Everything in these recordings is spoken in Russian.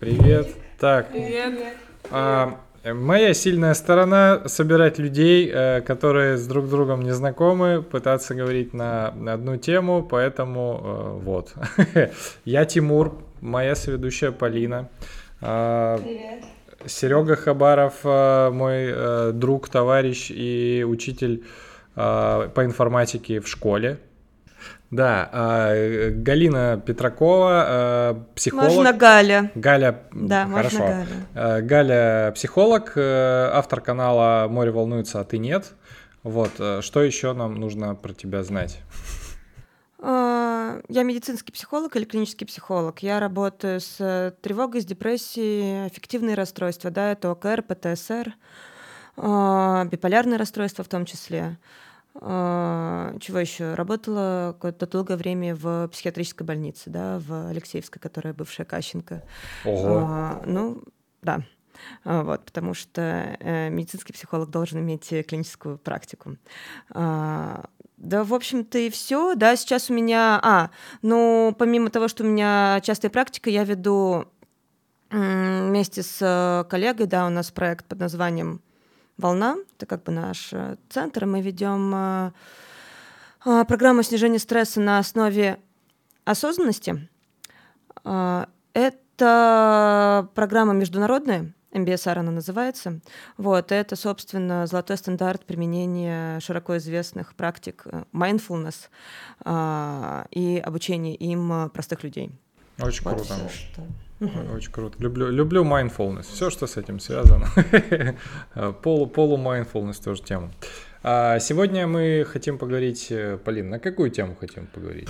Привет. Так. Привет. Моя сильная сторона — собирать людей, которые с друг другом не знакомы, пытаться говорить на одну тему, поэтому вот. Я Тимур, моя соведущая Полина. Привет. Серега Хабаров, мой друг, товарищ и учитель по информатике в школе. Да, Галина Петракова, психолог. Можно Галя. Галя, да, хорошо. Можно Галя. Галя, психолог, автор канала «Море волнуется, а ты нет». Вот, что еще нам нужно про тебя знать? Я медицинский психолог или клинический психолог. Я работаю с тревогой, с депрессией, аффективные расстройства, да, это ОКР, ПТСР, биполярные расстройства в том числе. Чего еще? Работала какое-то долгое время в психиатрической больнице, да, в Алексеевской, которая бывшая Кащенко. Ого. Ну, да. Вот, потому что медицинский психолог должен иметь клиническую практику. Да, в общем-то, и все. Да, сейчас у меня... ну, помимо того, что у меня частая практика, я веду вместе с коллегой, да, у нас проект под названием «Волна». Это как бы наш центр. Мы ведем программу снижения стресса на основе осознанности. Это программа международная, МБСР она называется. Вот, это, собственно, золотой стандарт применения широко известных практик mindfulness и обучения им простых людей. Очень вот круто. Очень круто. Люблю mindfulness. Все, что с этим связано. Полу-mindfulness тоже тема. Сегодня мы хотим поговорить, Полин, на какую тему хотим поговорить?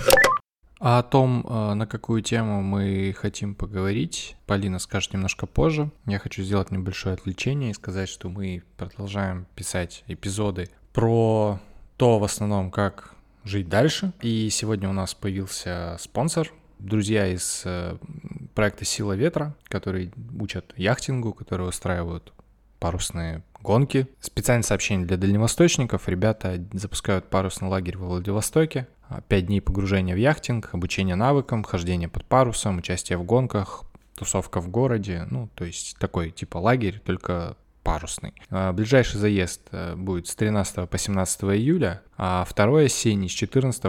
А о том, на какую тему мы хотим поговорить, Полина скажет немножко позже. Я хочу сделать небольшое отвлечение и сказать, что мы продолжаем писать эпизоды про то, в основном, как жить дальше. И сегодня у нас появился спонсор. Друзья из проекта «Сила ветра», которые учат яхтингу, которые устраивают парусные гонки. Специальное сообщение для дальневосточников. Ребята запускают парусный лагерь во Владивостоке. 5 дней погружения в яхтинг, обучение навыкам, хождение под парусом, участие в гонках, тусовка в городе. Ну, то есть такой типа лагерь, только парусный. Ближайший заезд будет с 13 по 17 июля, а второй осенний с 14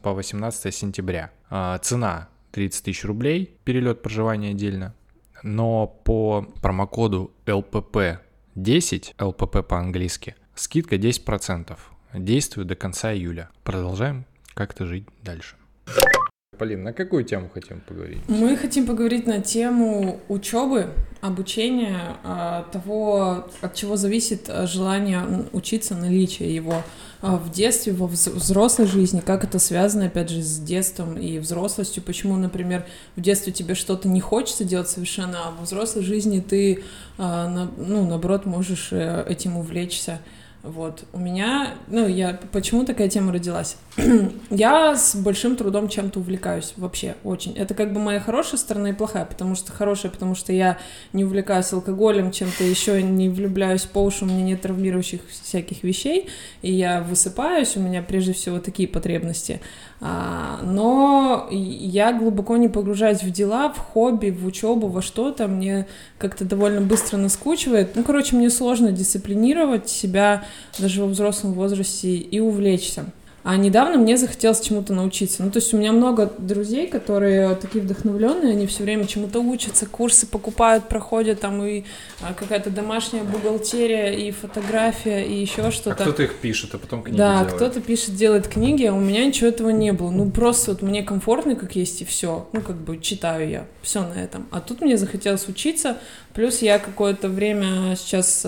по 18 сентября. Цена 30 тысяч рублей, перелет, проживание отдельно. Но по промокоду LPP10, LPP по-английски, скидка 10%. Действует до конца июля. Продолжаем как-то жить дальше. Полин, на какую тему хотим поговорить? Мы хотим поговорить на тему учебы, обучения, того, от чего зависит желание учиться, наличие его в детстве, во взрослой жизни, как это связано, опять же, с детством и взрослостью, почему, например, в детстве тебе что-то не хочется делать совершенно, а во взрослой жизни ты, ну, наоборот, можешь этим увлечься. Вот, у меня, почему такая тема родилась? Я с большим трудом чем-то увлекаюсь, вообще, очень. Это как бы моя хорошая сторона и плохая, потому что хорошая, потому что я не увлекаюсь алкоголем, чем-то еще не влюбляюсь по уши, у меня нет травмирующих всяких вещей, и я высыпаюсь, у меня прежде всего такие потребности. Но я глубоко не погружаюсь в дела, в хобби, в учебу, во что-то, мне как-то довольно быстро наскучивает. Ну, короче, мне сложно дисциплинировать себя даже во взрослом возрасте и увлечься. А недавно мне захотелось чему-то научиться. Ну, то есть у меня много друзей, которые такие вдохновленные, они все время чему-то учатся, курсы покупают, проходят, там и какая-то домашняя бухгалтерия, и фотография, и еще что-то. А кто-то их пишет, а потом книги делает. Да, кто-то пишет, делает книги, а у меня ничего этого не было. Ну, просто вот мне комфортно, как есть, и все. Ну, как бы читаю я, все на этом. А тут мне захотелось учиться, плюс я какое-то время сейчас...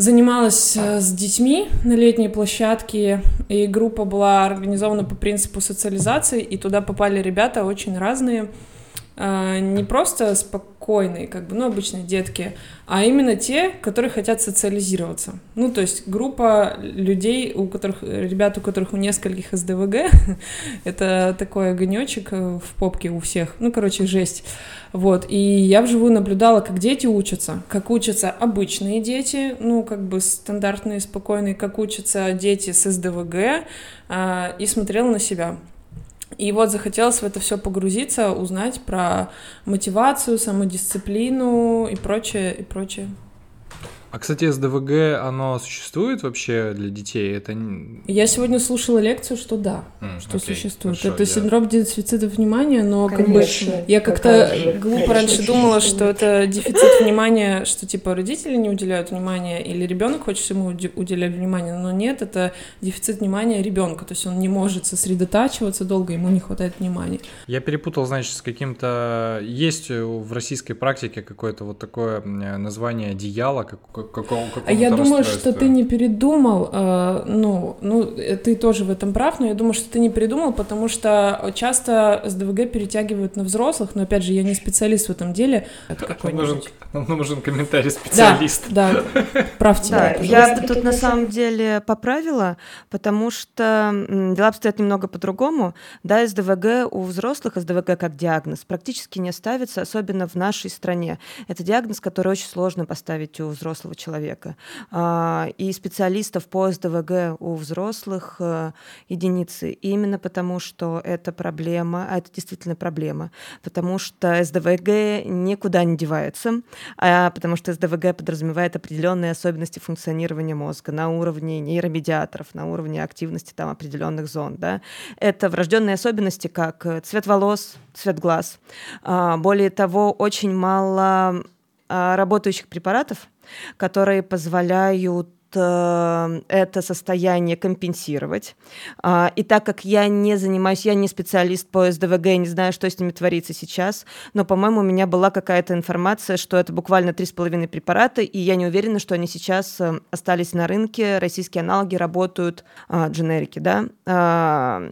Занималась с детьми на летней площадке, и группа была организована по принципу социализации, и туда попали ребята очень разные, не просто спокойные, как бы, ну, обычные детки, а именно те, которые хотят социализироваться. Ну, то есть группа людей, у которых, ребят, у которых у нескольких СДВГ, это такой огонечек в попке у всех, ну, короче, жесть. Вот, и я вживую наблюдала, как дети учатся, как учатся обычные дети, ну, как бы стандартные, спокойные, как учатся дети с СДВГ, и смотрела на себя. И вот захотелось в это все погрузиться, узнать про мотивацию, самодисциплину и прочее, и прочее. А, кстати, СДВГ, оно существует вообще для детей? Это... Я сегодня слушала лекцию, что да, что существует. Хорошо, это синдром дефицита внимания, но конечно, как бы я как-то глупо раньше думала, что это дефицит внимания, что типа родители не уделяют внимания или ребенок хочет всему уделять внимание, но нет, это дефицит внимания ребенка, то есть он не может сосредотачиваться долго, ему не хватает внимания. Я перепутал, значит, с каким-то... Есть в российской практике какое-то вот такое название одеяла, как а я думаю, что ты не передумал, ты тоже в этом прав, но я думаю, что ты не передумал, потому что часто СДВГ перетягивают на взрослых, но опять же, я не специалист в этом деле. Нам нужен комментарий специалиста. Да, прав тебя. Да, я бы тут на самом деле поправила, потому что дела обстоят немного по-другому. Да, СДВГ у взрослых, СДВГ как диагноз, практически не ставится, особенно в нашей стране. Это диагноз, который очень сложно поставить у взрослых человека. И специалистов по СДВГ у взрослых единицы. Именно потому, что это проблема, а это действительно проблема, потому что СДВГ никуда не девается, потому что СДВГ подразумевает определенные особенности функционирования мозга на уровне нейромедиаторов, на уровне активности там определенных зон. Да? Это врожденные особенности, как цвет волос, цвет глаз. Более того, очень мало работающих препаратов, которые позволяют это состояние компенсировать. И так как я не специалист по СДВГ, не знаю, что с ними творится сейчас, но, по-моему, у меня была какая-то информация, что это буквально 3,5 препарата, и я не уверена, что они сейчас остались на рынке. Российские аналоги работают, дженерики, да,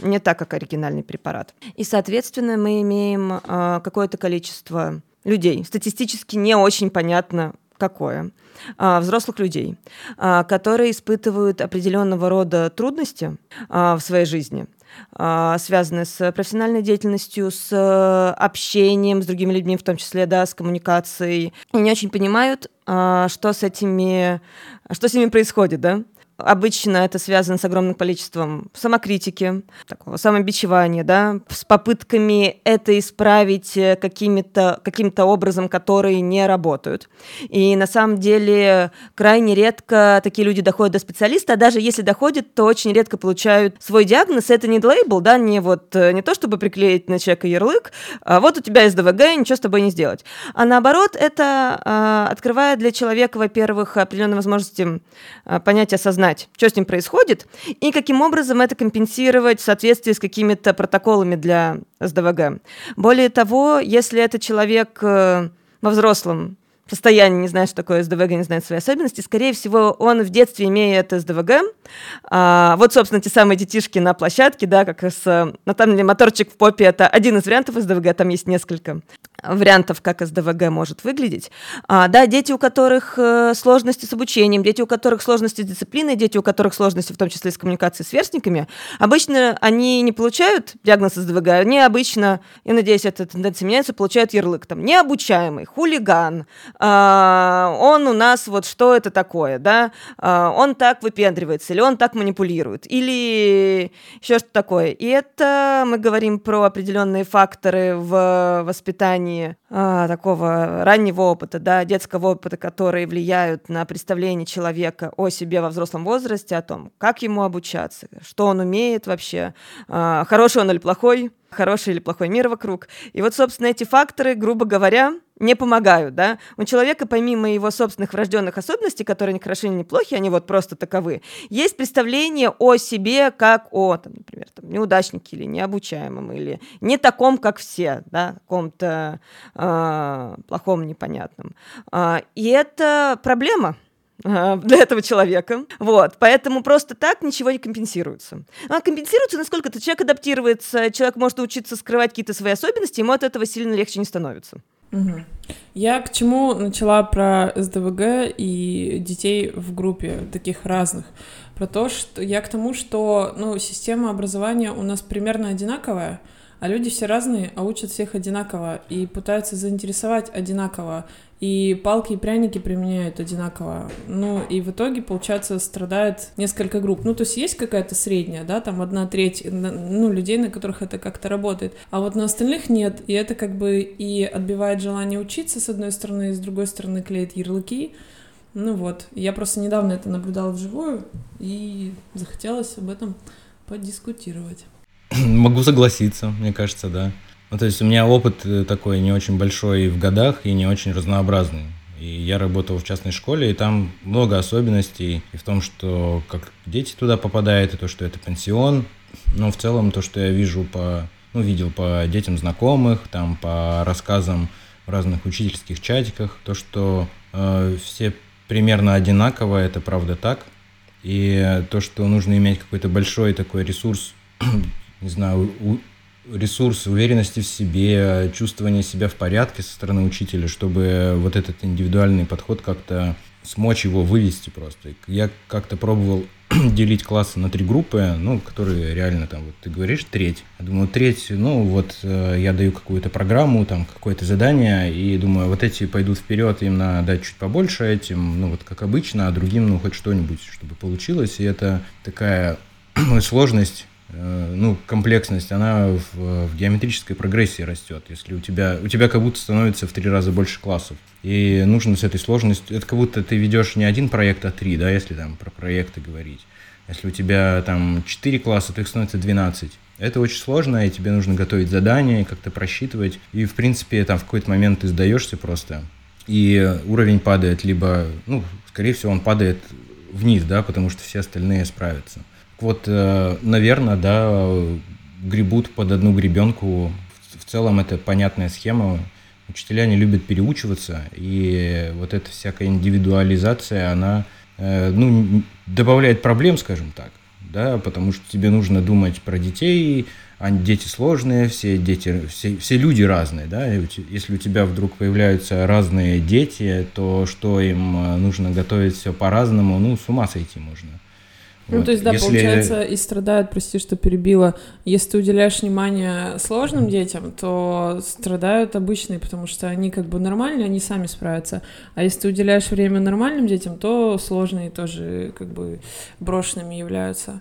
не так, как оригинальный препарат. И, соответственно, мы имеем какое-то количество людей, статистически не очень понятно, какое? Взрослых людей, которые испытывают определенного рода трудности в своей жизни, связанные с профессиональной деятельностью, с общением с другими людьми, в том числе, да, с коммуникацией, и не очень понимают, что с ними происходит, да? Обычно это связано с огромным количеством самокритики, такого самобичевания, да, с попытками это исправить каким-то образом, которые не работают. И на самом деле крайне редко такие люди доходят до специалиста, а даже если доходят, то очень редко получают свой диагноз. Это не лейбл, да, не то, чтобы приклеить на человека ярлык, вот у тебя СДВГ, ничего с тобой не сделать. А наоборот, это открывает для человека, во-первых, определенные возможности понять, осознать, что с ним происходит, и каким образом это компенсировать в соответствии с какими-то протоколами для СДВГ. Более того, если этот человек во взрослом состоянии не знает, что такое СДВГ, не знает свои особенности, скорее всего, он в детстве имеет СДВГ. Вот, собственно, те самые детишки на площадке, да, как с... На самом деле, моторчик в попе — это один из вариантов СДВГ, там есть несколько вариантов, как СДВГ может выглядеть. Да, дети, у которых сложности с обучением, дети, у которых сложности с дисциплиной, дети, у которых сложности, в том числе, с коммуникацией с сверстниками, обычно они не получают диагноз СДВГ, они обычно, я надеюсь, эта тенденция меняется, получают ярлык, там, необучаемый, хулиган, он у нас, вот что это такое, да, он так выпендривается, или он так манипулирует, или еще что такое. И это мы говорим про определенные факторы в воспитании такого раннего опыта, да, детского опыта, которые влияют на представление человека о себе во взрослом возрасте, о том, как ему обучаться, что он умеет вообще, хороший он или плохой, хороший или плохой мир вокруг. И вот, собственно, эти факторы, грубо говоря, не помогают, да. У человека, помимо его собственных врожденных особенностей, которые ни хороши, ни плохи, они вот просто таковы, есть представление о себе как о, там, например, там, неудачнике или необучаемом, или не таком, как все, да, каком-то плохом, непонятном. И это проблема для этого человека. Вот. Поэтому просто так ничего не компенсируется. А компенсируется, насколько этот человек адаптируется, человек может учиться скрывать какие-то свои особенности, ему от этого сильно легче не становится. Угу. Я к чему начала про СДВГ и детей в группе таких разных? Про то, что я к тому, что система образования у нас примерно одинаковая, А люди все разные, а учат всех одинаково и пытаются заинтересовать одинаково. И палки и пряники применяют одинаково. Ну, и в итоге, получается, страдает несколько групп. Ну, то есть есть какая-то средняя, да, там 1/3, ну, людей, на которых это как-то работает. А вот на остальных нет. И это как бы и отбивает желание учиться, с одной стороны, и с другой стороны клеит ярлыки. Ну вот, я просто недавно это наблюдала вживую, и захотелось об этом подискутировать. Могу согласиться, мне кажется, да. Ну, то есть у меня опыт такой не очень большой в годах и не очень разнообразный. И я работал в частной школе, и там много особенностей. И в том, что как дети туда попадают, и то, что это пансион. Но в целом то, что я видел по детям знакомых, там по рассказам в разных учительских чатиках, то, что все примерно одинаково, это правда так. И то, что нужно иметь какой-то большой такой ресурс, не знаю, ресурс уверенности в себе, чувствование себя в порядке со стороны учителя, чтобы вот этот индивидуальный подход как-то смочь его вывести просто. Я как-то пробовал делить классы на 3 группы, ну, которые реально там, вот ты говоришь, треть. Я думаю, треть, ну, вот я даю какую-то программу, там, какое-то задание, и думаю, вот эти пойдут вперед, им надо дать чуть побольше этим, ну, вот как обычно, а другим, ну, хоть что-нибудь, чтобы получилось. И это такая сложность, ну, комплексность, она в геометрической прогрессии растет. Если у тебя как будто становится в 3 раза больше классов. И нужно с этой сложностью... Это как будто ты ведешь не 1 проект, а 3, да, если там про проекты говорить. Если у тебя там 4 класса, то их становится 12. Это очень сложно, и тебе нужно готовить задания, как-то просчитывать. И, в принципе, там в какой-то момент ты сдаешься просто. И уровень падает, либо... Ну, скорее всего, он падает вниз, да, потому что все остальные справятся. Вот, наверное, да, гребут под одну гребенку. В целом это понятная схема. Учителя не любят переучиваться, и вот эта всякая индивидуализация, она, ну, добавляет проблем, скажем так, да, потому что тебе нужно думать про детей, а дети сложные, все люди разные, да, если у тебя вдруг появляются разные дети, то что им нужно готовить все по-разному, ну, с ума сойти можно. Ну, вот. То есть, да, если... получается, и страдают, прости, что перебила, если ты уделяешь внимание сложным детям, то страдают обычные, потому что они как бы нормальные, они сами справятся, а если ты уделяешь время нормальным детям, то сложные тоже как бы брошенными являются.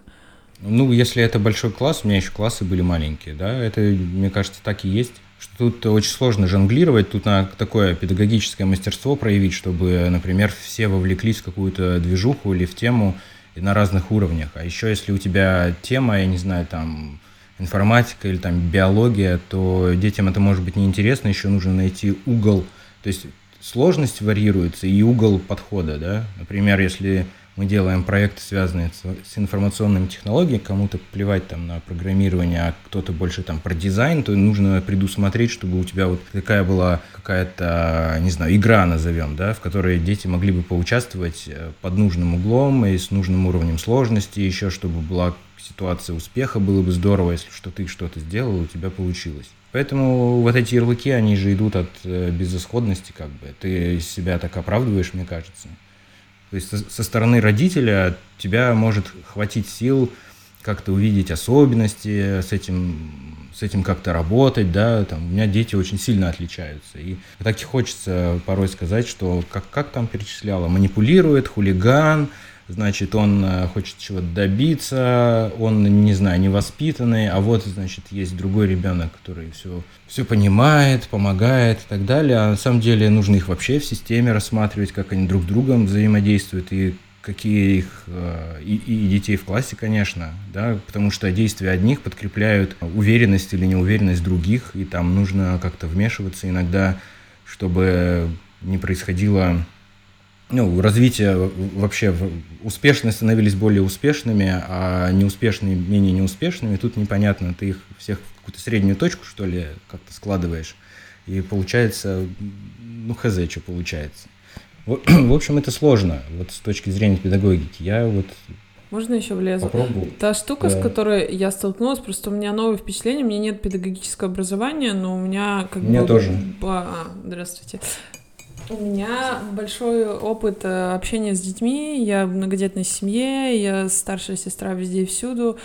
Ну, если это большой класс, у меня еще классы были маленькие, да, это, мне кажется, так и есть. Что тут очень сложно жонглировать, тут надо такое педагогическое мастерство проявить, чтобы, например, все вовлеклись в какую-то движуху или в тему, и на разных уровнях. А еще если у тебя тема, я не знаю, там информатика или там биология, то детям это может быть неинтересно, еще нужно найти угол. То есть сложность варьируется и угол подхода, да. Например, если мы делаем проекты, связанные с информационными технологиями, кому-то плевать там на программирование, а кто-то больше там про дизайн, то нужно предусмотреть, чтобы у тебя вот такая была какая-то, не знаю, игра, назовем, да, в которой дети могли бы поучаствовать под нужным углом и с нужным уровнем сложности, еще чтобы была ситуация успеха, было бы здорово, если что ты что-то сделал, у тебя получилось. Поэтому вот эти ярлыки, они же идут от безысходности, как бы. Ты себя так оправдываешь, мне кажется. То есть со стороны родителя тебя может хватить сил как-то увидеть особенности, с этим как-то работать, да, там, у меня дети очень сильно отличаются. И так и хочется порой сказать, что, как там перечисляла, манипулирует, хулиган, значит, он хочет чего-то добиться, он, не знаю, невоспитанный, а вот, значит, есть другой ребенок, который все понимает, помогает и так далее. А на самом деле нужно их вообще в системе рассматривать, как они друг с другом взаимодействуют и какие их, и детей в классе, конечно, да, потому что действия одних подкрепляют уверенность или неуверенность других, и там нужно как-то вмешиваться иногда, чтобы не происходило... Ну, развитие вообще, успешные становились более успешными, а неуспешные менее неуспешными. Тут непонятно, ты их всех в какую-то среднюю точку, что ли, как-то складываешь. И получается, ну, хз, что получается. В общем, это сложно, вот с точки зрения педагогики. Я вот... Можно еще влезу? Попробую. Та штука, да, с которой я столкнулась, просто у меня новое впечатление, у меня нет педагогического образования, но у меня как бы... У меня тоже. Здравствуйте. У меня большой опыт общения с детьми, я в многодетной семье, я старшая сестра везде и всюду,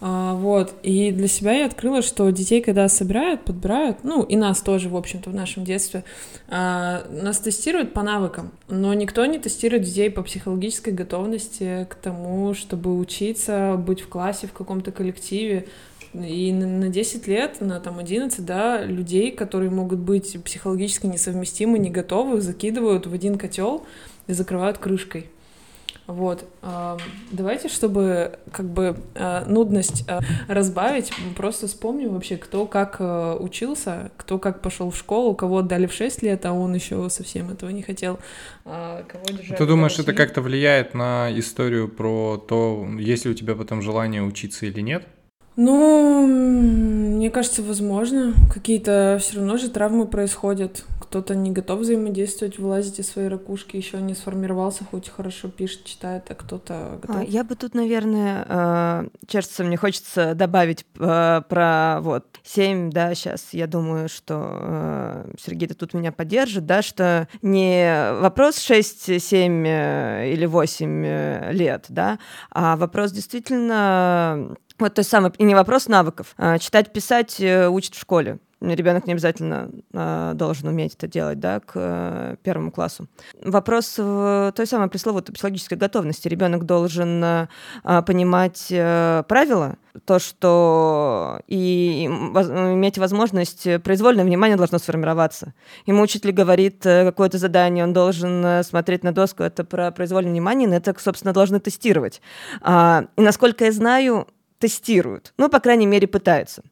Вот, и для себя я открыла, что детей, когда собирают, подбирают, ну, и нас тоже, в общем-то, в нашем детстве, нас тестируют по навыкам, но никто не тестирует детей по психологической готовности к тому, чтобы учиться, быть в классе, в каком-то коллективе. И на 10 лет, на там, 11, да, людей, которые могут быть психологически несовместимы, не готовы, закидывают в один котел и закрывают крышкой. Вот, давайте, чтобы как бы нудность разбавить, просто вспомним вообще, кто как учился, кто как пошел в школу, кого отдали в 6 лет, а он еще совсем этого не хотел. Кого держали. Ты думаешь, это как-то влияет на историю про то, есть ли у тебя потом желание учиться или нет? Ну, мне кажется, возможно. Какие-то все равно же травмы происходят. Кто-то не готов взаимодействовать, вылазить из своей ракушки, еще не сформировался, хоть хорошо пишет, читает, а кто-то готов. Я бы тут, наверное, честно, мне хочется добавить про вот 7, да, сейчас я думаю, что Сергей-то тут меня поддержит, да, что не вопрос 6, 7 или 8 лет, да, а вопрос действительно... Вот то самое, и не вопрос навыков. Читать, писать учат в школе. Ребенок не обязательно должен уметь это делать, да, к первому классу. Вопрос той самой пресловутой психологической готовности. Ребенок должен понимать правила, то, что и иметь возможность, произвольное внимание должно сформироваться. Ему учитель говорит какое-то задание, он должен смотреть на доску, это про произвольное внимание, на это, собственно, должны тестировать. И насколько я знаю, тестируют, ну, по крайней мере, пытаются.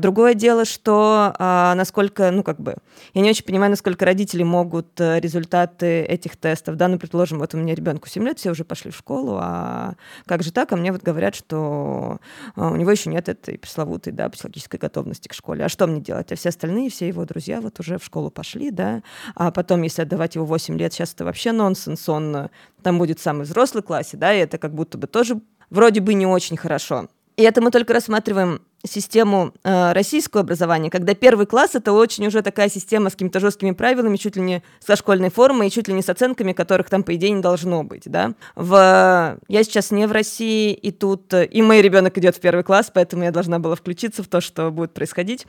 Другое дело, что насколько, ну, как бы, я не очень понимаю, насколько родители могут результаты этих тестов, да, ну, предположим, вот у меня ребенку 7 лет, все уже пошли в школу, а как же так? А мне вот говорят, что у него еще нет этой пресловутой, да, психологической готовности к школе. А что мне делать? А все остальные, все его друзья вот уже в школу пошли, да, а потом, если отдавать его 8 лет, сейчас это вообще нонсенс, он там будет в самый взрослый классе, да, и это как будто бы тоже вроде бы не очень хорошо. И это мы только рассматриваем систему российского образования, когда первый класс — это очень уже такая система с какими-то жесткими правилами, чуть ли не со школьной формой, чуть ли не с оценками, которых там, по идее, не должно быть. Да? Я сейчас не в России, и тут и мой ребенок идет в первый класс, поэтому я должна была включиться в то, что будет происходить.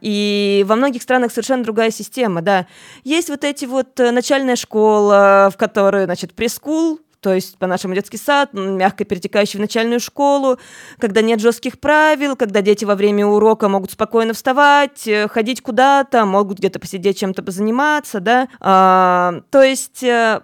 И во многих странах совершенно другая система. Да? Есть вот эти вот начальная школа, в которой, значит, прескул, то есть по-нашему детский сад, мягко перетекающий в начальную школу, когда нет жестких правил, когда дети во время урока могут спокойно вставать, ходить куда-то, могут где-то посидеть, чем-то позаниматься, да. То есть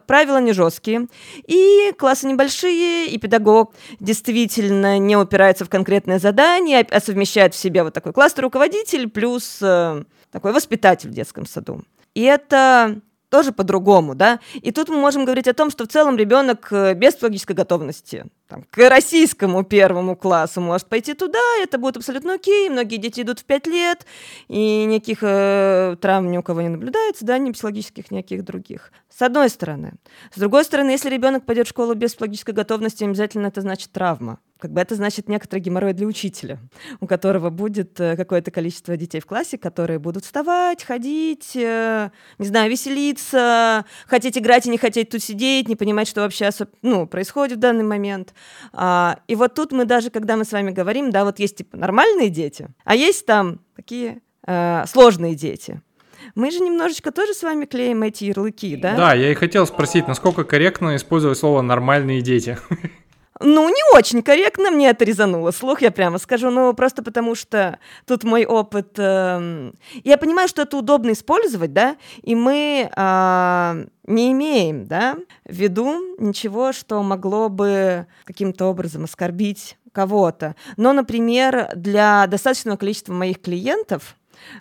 правила не жесткие, и классы небольшие, и педагог действительно не упирается в конкретное задание, а совмещает в себе вот такой классный руководитель плюс такой воспитатель в детском саду. И это... тоже по-другому, да, и тут мы можем говорить о том, что в целом ребенок без психологической готовности там, к российскому первому классу может пойти туда, это будет абсолютно окей, многие дети идут в 5 лет, и никаких травм ни у кого не наблюдается, да, ни психологических, никаких других. С одной стороны. С другой стороны, если ребенок пойдет в школу без психологической готовности, обязательно это значит травма. Как бы это значит некоторый геморрой для учителя, у которого будет какое-то количество детей в классе, которые будут вставать, ходить, не знаю, веселиться, хотеть играть и не хотеть тут сидеть, не понимать, что вообще происходит в данный момент. И вот тут мы даже, когда мы с вами говорим, да, вот есть типа нормальные дети, а есть там такие сложные дети. Мы же немножечко тоже с вами клеим эти ярлыки, да? Да, я и хотел спросить, насколько корректно использовать слово «нормальные дети». Ну, не очень корректно, мне это резануло слух, я прямо скажу, просто потому что тут мой опыт... Я понимаю, что это удобно использовать, да, и мы не имеем, да, в виду ничего, что могло бы каким-то образом оскорбить кого-то. Но, например, для достаточного количества моих клиентов,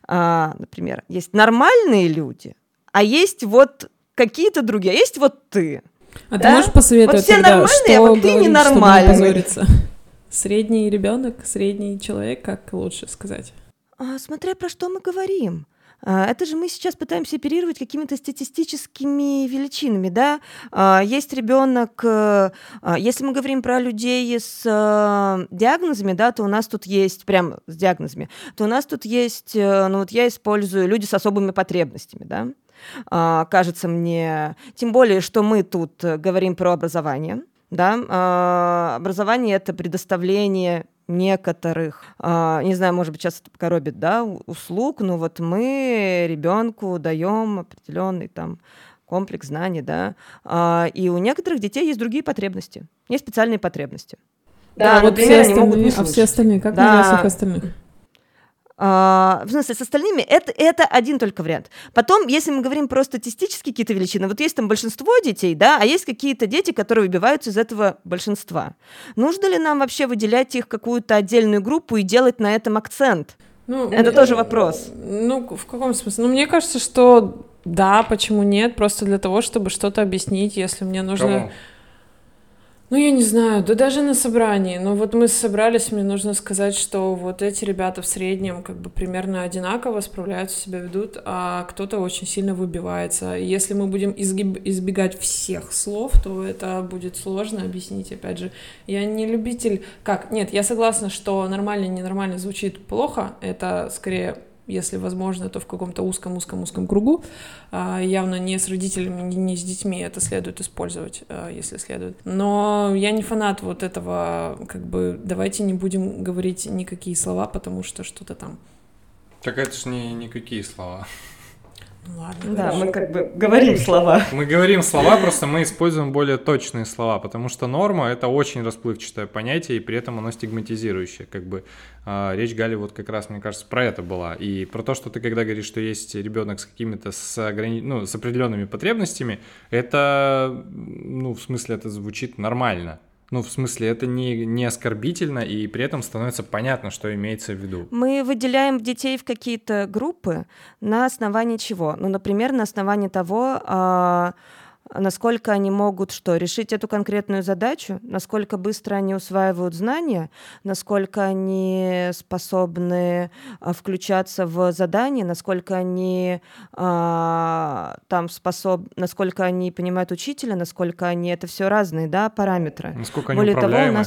например, есть нормальные люди, а есть вот какие-то другие, а есть вот ты. А да? Ты можешь посоветовать вот все тогда, что а вот ты говорить, ненормальный. Чтобы не позориться? Средний ребенок, средний человек, как лучше сказать? Смотря про что мы говорим. Это же мы сейчас пытаемся оперировать какими-то статистическими величинами, да? Есть ребенок, если мы говорим про людей с диагнозами, да, то у нас тут есть, прямо с диагнозами, то у нас тут есть, я использую люди с особыми потребностями, да? Кажется мне, тем более, что мы тут говорим про образование, да? Образование — это предоставление некоторых, не знаю, может быть, сейчас это коробит, да, услуг, но вот мы ребенку даем определенный там комплекс знаний, да, и у некоторых детей есть другие потребности, есть специальные потребности. Да, вот например, все они могут не слышать. А все остальные, как на всех остальных? В смысле, с остальными это один только вариант. Потом, если мы говорим про статистические какие-то величины, вот есть там большинство детей, да, а есть какие-то дети, которые выбиваются из этого большинства. Нужно ли нам вообще выделять их в какую-то отдельную группу и делать на этом акцент? Это тоже вопрос. В каком смысле? Мне кажется, что да, почему нет, просто для того, чтобы что-то объяснить, если мне нужно... Кому? Я не знаю, да даже на собрании. Но вот мы собрались, мне нужно сказать, что вот эти ребята в среднем как бы примерно одинаково справляются, себя ведут, а кто-то очень сильно выбивается. И если мы будем избегать всех слов, то это будет сложно объяснить, опять же. Я не любитель... Нет, я согласна, что нормально, ненормально звучит плохо. Это скорее... если возможно, то в каком-то узком-узком-узком кругу. Явно не с родителями, не с детьми это следует использовать, если следует. Но я не фанат вот этого, давайте не будем говорить никакие слова, потому что что-то там. Так это ж не никакие слова. Ладно, да, хорошо. Мы говорим слова. Мы говорим слова, просто мы используем более точные слова, потому что норма — это очень расплывчатое понятие, и при этом оно стигматизирующее. Речь Гали вот как раз, мне кажется, про это была. И про то, что ты когда говоришь, что есть ребенок с какими-то с определенными потребностями, это, это звучит нормально. Это не оскорбительно, и при этом становится понятно, что имеется в виду. Мы выделяем детей в какие-то группы на основании чего? Например, на основании того, насколько они могут решить эту конкретную задачу, насколько быстро они усваивают знания, насколько они способны включаться в задания, насколько они насколько они понимают учителя, насколько они... Это все разные, да, параметры. Насколько они управляемы.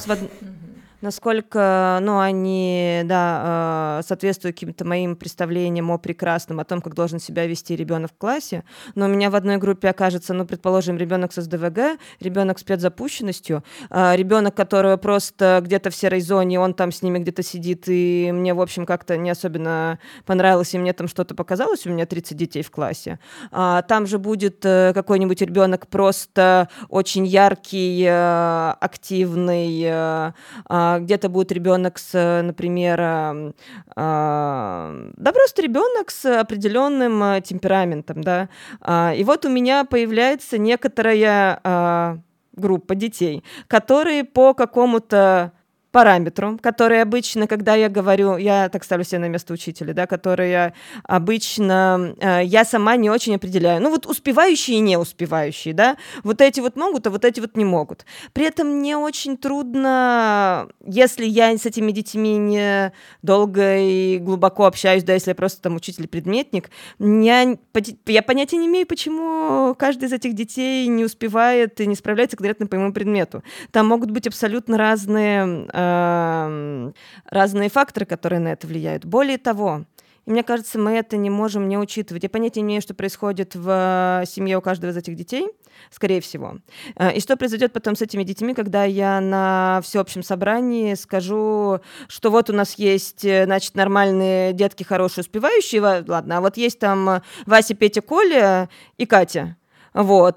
Насколько они соответствуют каким-то моим представлениям о прекрасном, о том, как должен себя вести ребенок в классе. Но у меня в одной группе окажется, предположим, ребенок с СДВГ, ребенок с спецзапущенностью, ребенок, которого просто где-то в серой зоне, он там с ними где-то сидит, и мне, в общем, как-то не особенно понравилось, и мне там что-то показалось, у меня 30 детей в классе. Там же будет какой-нибудь ребенок просто очень яркий, активный, где-то будет ребенок с, например, просто ребенок с определенным темпераментом, да. И вот у меня появляется некоторая группа детей, которые по какому-то параметру, которые обычно, когда я говорю, я так ставлю себя на место учителя, да, которые обычно я сама не очень определяю. Успевающие и не успевающие, да, вот эти могут, а вот эти не могут. При этом мне очень трудно, если я с этими детьми не долго и глубоко общаюсь, да, если я просто там учитель-предметник, я понятия не имею, почему каждый из этих детей не успевает и не справляется конкретно по моему предмету. Там могут быть абсолютно разные факторы, которые на это влияют. Более того, и мне кажется, мы это не можем не учитывать. Я понятия не имею, что происходит в семье у каждого из этих детей, скорее всего. И что произойдет потом с этими детьми, когда я на всеобщем собрании скажу, что вот у нас есть, значит, нормальные детки, хорошие, успевающие, ладно, а вот есть там Вася, Петя, Коля и Катя.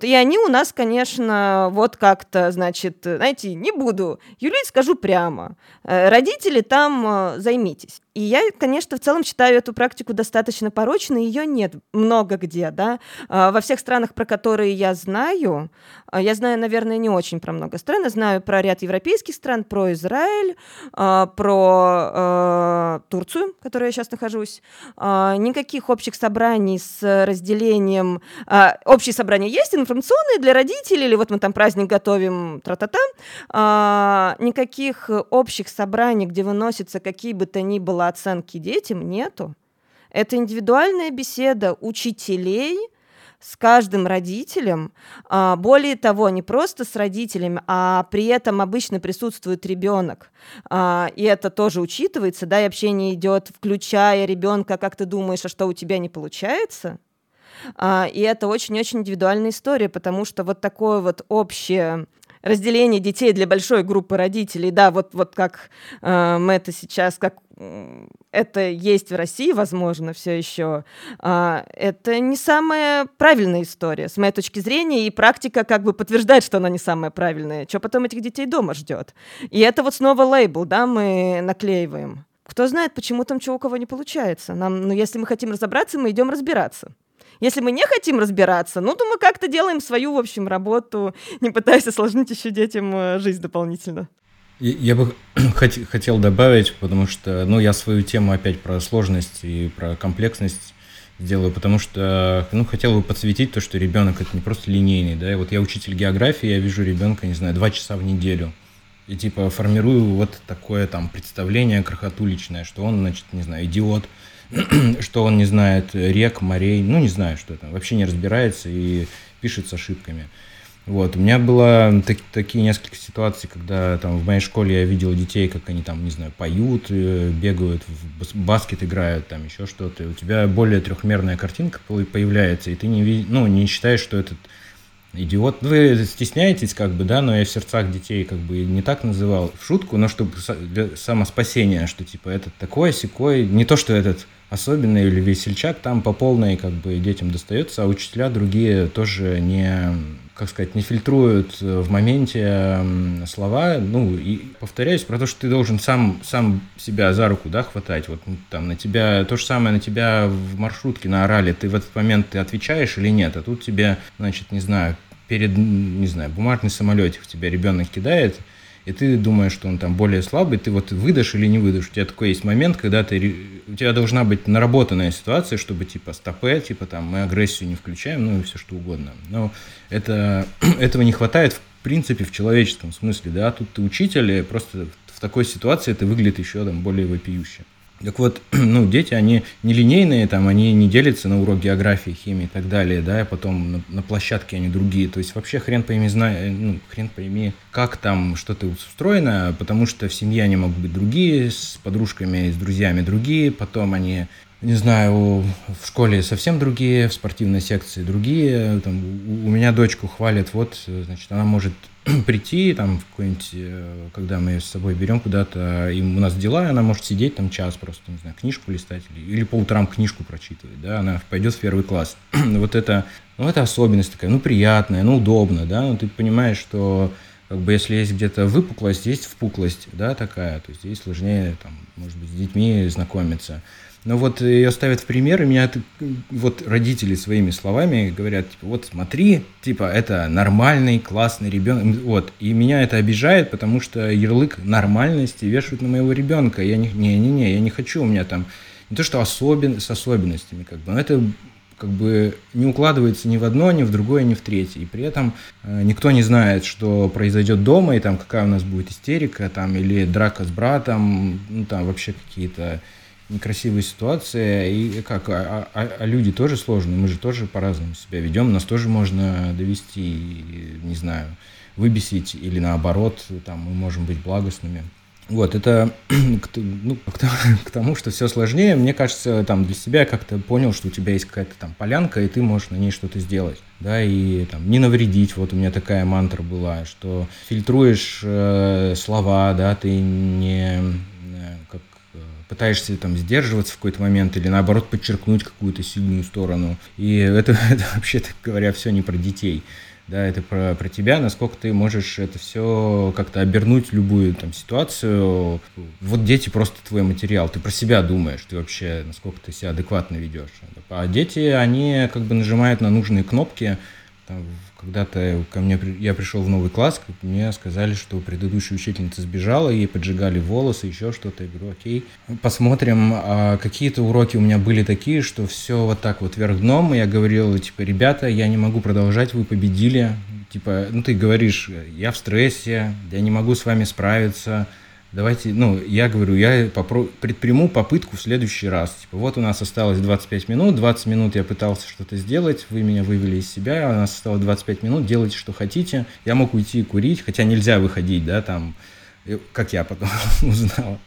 И они у нас, конечно, не буду юлить, скажу прямо. Родители там займитесь. И я, конечно, в целом считаю эту практику достаточно порочной, ее нет много где, да. Во всех странах, про которые я знаю, наверное, не очень про много стран, я знаю про ряд европейских стран, про Израиль, про Турцию, в которой я сейчас нахожусь. Никаких общих собраний с разделением... Общие собрания есть, информационные для родителей, или вот мы там праздник готовим, тра-та-та. Никаких общих собраний, где выносятся какие бы то ни было оценки детям, нету. Это индивидуальная беседа учителей с каждым родителем. Более того, не просто с родителями, а при этом обычно присутствует ребенок. И это тоже учитывается, да, и общение идет, включая ребенка, как ты думаешь, а что у тебя не получается. И это очень-очень индивидуальная история, потому что вот такое общее разделение детей для большой группы родителей, да, вот как мы это сейчас, как это есть в России, возможно, все еще, это не самая правильная история, с моей точки зрения, и практика как бы подтверждает, что она не самая правильная. Что потом этих детей дома ждет? И это вот снова лейбл, да, мы наклеиваем. Кто знает, почему там чего у кого не получается. Нам, если мы хотим разобраться, мы идем разбираться. Если мы не хотим разбираться, то мы как-то делаем свою, в общем, работу, не пытаясь осложнить еще детям жизнь дополнительно. Я бы хотел добавить, потому что, я свою тему опять про сложность и про комплексность делаю, потому что, хотел бы подсветить то, что ребенок это не просто линейный, да, и вот я учитель географии, я вижу ребенка, 2 часа в неделю, и формирую вот такое представление крохотуличное, что он, идиот, что он не знает рек, морей, не знаю, что там, вообще не разбирается и пишет с ошибками. Вот, у меня было такие несколько ситуаций, когда в моей школе я видел детей, как они поют, бегают, в баскет играют, еще что-то. И у тебя более трехмерная картинка появляется, и ты не считаешь, что этот идиот. Вы стесняетесь, но я в сердцах детей не так называл в шутку, но чтобы для самоспасения, что этот такой-сякой, не то, что этот особенный или весельчак, там по полной детям достается, а учителя другие тоже не... не фильтруют в моменте слова, и повторяюсь про то, что ты должен сам себя за руку, да, хватать, на тебя, то же самое на тебя в маршрутке наорали, ты в этот момент ты отвечаешь или нет, а тут тебе, бумажный самолетик в тебя ребенок кидает, и ты думаешь, что он более слабый, ты выдашь или не выдашь. У тебя такой есть момент, когда у тебя должна быть наработанная ситуация, чтобы стопэ, мы агрессию не включаем, и все что угодно. Но этого не хватает в принципе в человеческом смысле, да, тут ты учитель, и просто в такой ситуации это выглядит еще более вопиюще. Так вот, дети, они нелинейные, они не делятся на урок географии, химии и так далее, да, а потом на площадке они другие, то есть вообще хрен пойми, как что-то устроено, потому что в семье они могут быть другие, с подружками и с друзьями другие, потом они, в школе совсем другие, в спортивной секции другие, у меня дочку хвалят, она может... прийти в какой-нибудь, когда мы ее с собой берем куда-то, и у нас дела, она может сидеть час просто, книжку листать или по утрам книжку прочитывать, да, она пойдет в 1 класс. Вот это, это особенность такая, приятная, удобно, да, ты понимаешь, что если есть где-то выпуклость, есть впуклость, да, такая, то есть ей сложнее, может быть, с детьми знакомиться. Но ее ставят в пример, и меня родители своими словами говорят, смотри, это нормальный, классный ребенок. И меня это обижает, потому что ярлык нормальности вешают на моего ребенка. Я я не хочу, у меня не то что с особенностями, но это не укладывается ни в одно, ни в другое, ни в третье. И при этом никто не знает, что произойдет дома, и какая у нас будет истерика, или драка с братом, вообще какие-то... некрасивые ситуации, и люди тоже сложные, мы же тоже по-разному себя ведем, нас тоже можно довести, выбесить, или наоборот, мы можем быть благостными. Это к тому, что все сложнее, мне кажется, для себя как-то понял, что у тебя есть какая-то полянка, и ты можешь на ней что-то сделать, да, и не навредить, у меня такая мантра была, что фильтруешь слова, да, ты не... пытаешься сдерживаться в какой-то момент или наоборот подчеркнуть какую-то сильную сторону. И это вообще-то говоря все не про детей, да, это про тебя, насколько ты можешь это все как-то обернуть, любую ситуацию. Вот дети просто твой материал, ты про себя думаешь, ты вообще, насколько ты себя адекватно ведешь. А дети, они нажимают на нужные кнопки. Когда-то я пришел в новый класс, мне сказали, что предыдущая учительница сбежала, ей поджигали волосы, еще что-то. Я говорю, окей, посмотрим. А какие-то уроки у меня были такие, что все вверх дном. Я говорил, ребята, я не могу продолжать, вы победили. Ты говоришь, я в стрессе, я не могу с вами справиться. Давайте, я говорю, я предприму попытку в следующий раз. Вот у нас осталось 25 минут, 20 минут я пытался что-то сделать, вы меня вывели из себя, у нас осталось 25 минут, делайте, что хотите. Я мог уйти курить, хотя нельзя выходить, да, как я потом узнал.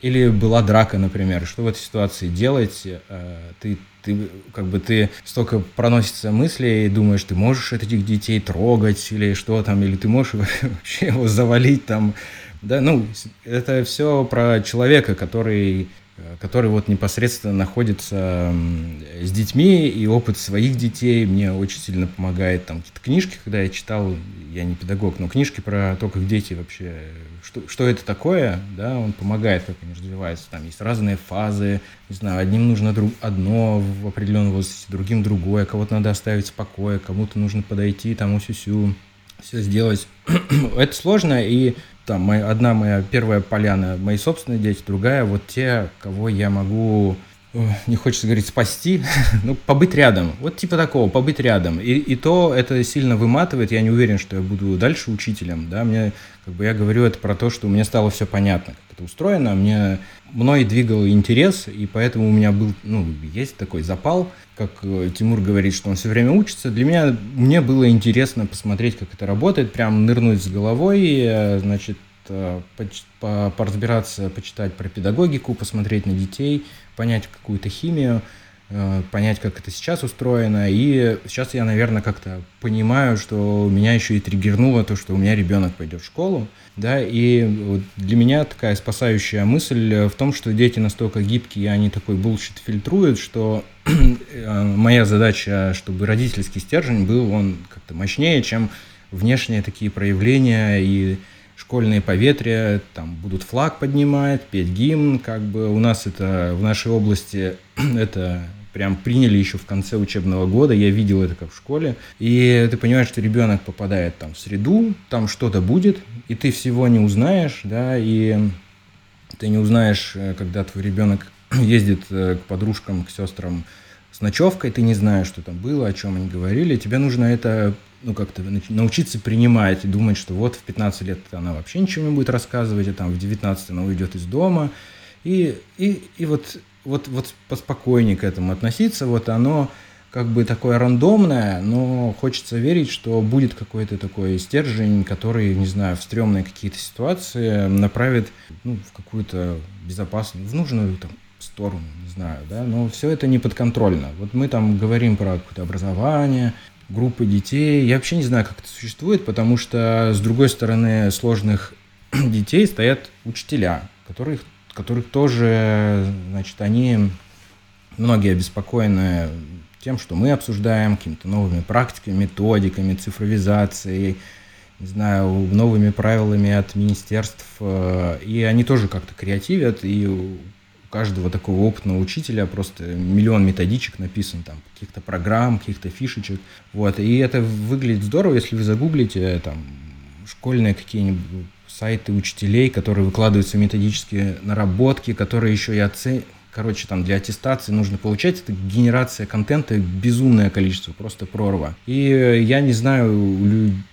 Или была драка, например, что в этой ситуации делать? Ты Ты как бы ты столько проносится мыслей и думаешь, ты можешь этих детей трогать или что там, или ты можешь вообще его завалить там. Да, ну, это все про человека, который вот непосредственно находится с детьми, и опыт своих детей мне очень сильно помогает. Там какие-то книжки, когда я читал, я не педагог, но книжки про то, как дети вообще, что это такое, да, он помогает, как они развиваются. Там есть разные фазы, не знаю, одним нужно одно в определенном возрасте, другим другое, кого-то надо оставить в покое, кому-то нужно подойти, там усю-сю, все сделать. Это сложно, и там одна моя первая поляна, мои собственные дети, другая, вот те, кого я могу, не хочется говорить спасти, но побыть рядом. Вот типа такого, побыть рядом. И то это сильно выматывает, я не уверен, что я буду дальше учителем, да, мне, как бы я говорю это про то, что мне стало все понятно, как это устроено, мной двигал интерес, и поэтому у меня был, ну, есть такой запал, как Тимур говорит, что он все время учится. Для меня, мне было интересно посмотреть, как это работает, прям нырнуть с головой, значит, поразбираться, почитать про педагогику, посмотреть на детей, понять какую-то химию, понять, как это сейчас устроено. И сейчас я, наверное, как-то понимаю, что меня еще и триггернуло то, что у меня ребенок пойдет в школу. Да? И вот для меня такая спасающая мысль в том, что дети настолько гибкие, они такой булшит фильтруют, что моя задача, чтобы родительский стержень был, он как-то мощнее, чем внешние такие проявления и школьные поветрия, там будут флаг поднимать, петь гимн, как бы у нас это, в нашей области это прям приняли еще в конце учебного года, я видел это как в школе, и ты понимаешь, что ребенок попадает там в среду, там что-то будет, и ты всего не узнаешь, да, и ты не узнаешь, когда твой ребенок ездит к подружкам, к сестрам с ночевкой, ты не знаешь, что там было, о чем они говорили, тебе нужно это, ну, как-то научиться принимать и думать, что вот в 15 лет она вообще ничего не будет рассказывать, а там в 19 она уйдет из дома, и вот поспокойнее к этому относиться, вот оно как бы такое рандомное, но хочется верить, что будет какой-то такой стержень, который, не знаю, в стрёмные какие-то ситуации направит, ну, в какую-то безопасную, в нужную там сторону, не знаю, да, но все это не подконтрольно. Вот мы там говорим про какое-то образование, группы детей. Я вообще не знаю, как это существует, потому что, с другой стороны, сложных детей стоят учителя, которых тоже, значит, они многие обеспокоены тем, что мы обсуждаем, какими-то новыми практиками, методиками, цифровизацией, не знаю, новыми правилами от министерств. И они тоже как-то креативят, и у каждого такого опытного учителя просто миллион методичек написан, там, каких-то программ, каких-то фишечек. Вот. И это выглядит здорово, если вы загуглите там школьные какие-нибудь сайты учителей, которые выкладываются методические наработки, которые еще и короче, там для аттестации нужно получать. Это генерация контента, безумное количество, просто прорва. И я не знаю,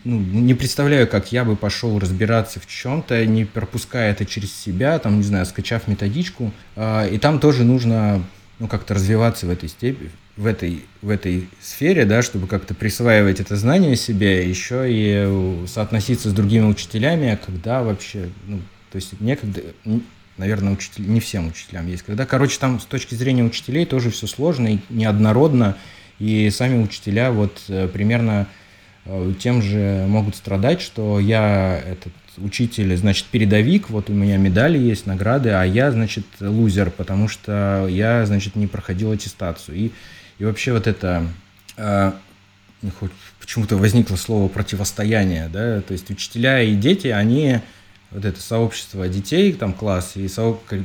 не представляю, как я бы пошел разбираться в чем-то, не пропуская это через себя, там, не знаю, скачав методичку. И там тоже нужно, ну, как-то развиваться в этой степени, в этой сфере, да, чтобы как-то присваивать это знание себе, еще и соотноситься с другими учителями, когда вообще, ну, то есть некогда, наверное, не всем учителям есть, когда, короче, там с точки зрения учителей тоже все сложно и неоднородно, и сами учителя вот примерно тем же могут страдать, что я этот учитель, значит, передовик, вот у меня медали есть, награды, а я, значит, лузер, потому что я, значит, не проходил аттестацию. И вообще вот это, почему-то возникло слово противостояние, да, то есть учителя и дети, они, вот это сообщество детей, там класс и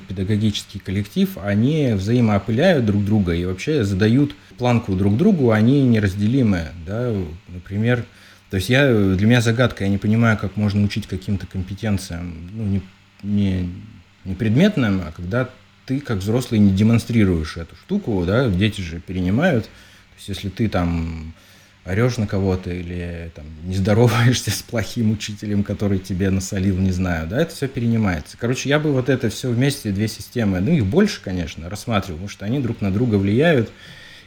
педагогический коллектив, они взаимоопыляют друг друга и вообще задают планку друг другу, они неразделимы, да, например, то есть для меня загадка, я не понимаю, как можно учить каким-то компетенциям, ну, не предметным, а когда ты как взрослый не демонстрируешь эту штуку, да, дети же перенимают, то есть если ты там орешь на кого-то или там не здороваешься с плохим учителем, который тебе насолил, не знаю, да, это все перенимается. Короче, я бы вот это все вместе, две системы, ну, их больше, конечно, рассматривал, потому что они друг на друга влияют.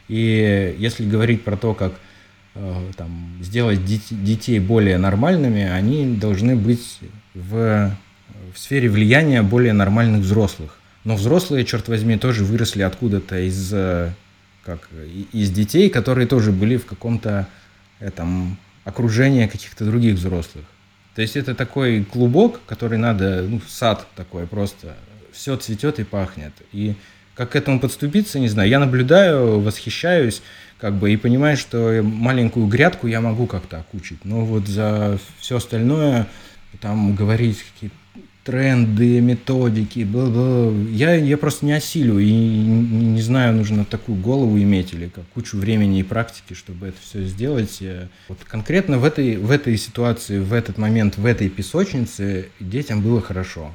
И если говорить про то, как там сделать детей более нормальными, они должны быть в сфере влияния более нормальных взрослых. Но взрослые, черт возьми, тоже выросли откуда-то из как из детей, которые тоже были в каком-то этом окружении каких-то других взрослых. То есть это такой клубок, который надо, ну, сад такой просто, все цветет и пахнет. И как к этому подступиться, не знаю. Я наблюдаю, восхищаюсь, как бы, и понимаю, что маленькую грядку я могу как-то окучить. Но вот за все остальное, там, говорить какие-то тренды, методики, бла-бла, я просто не осилю и не знаю, нужно такую голову иметь или как кучу времени и практики, чтобы это все сделать. Вот конкретно в этой ситуации, в этот момент, в этой песочнице детям было хорошо.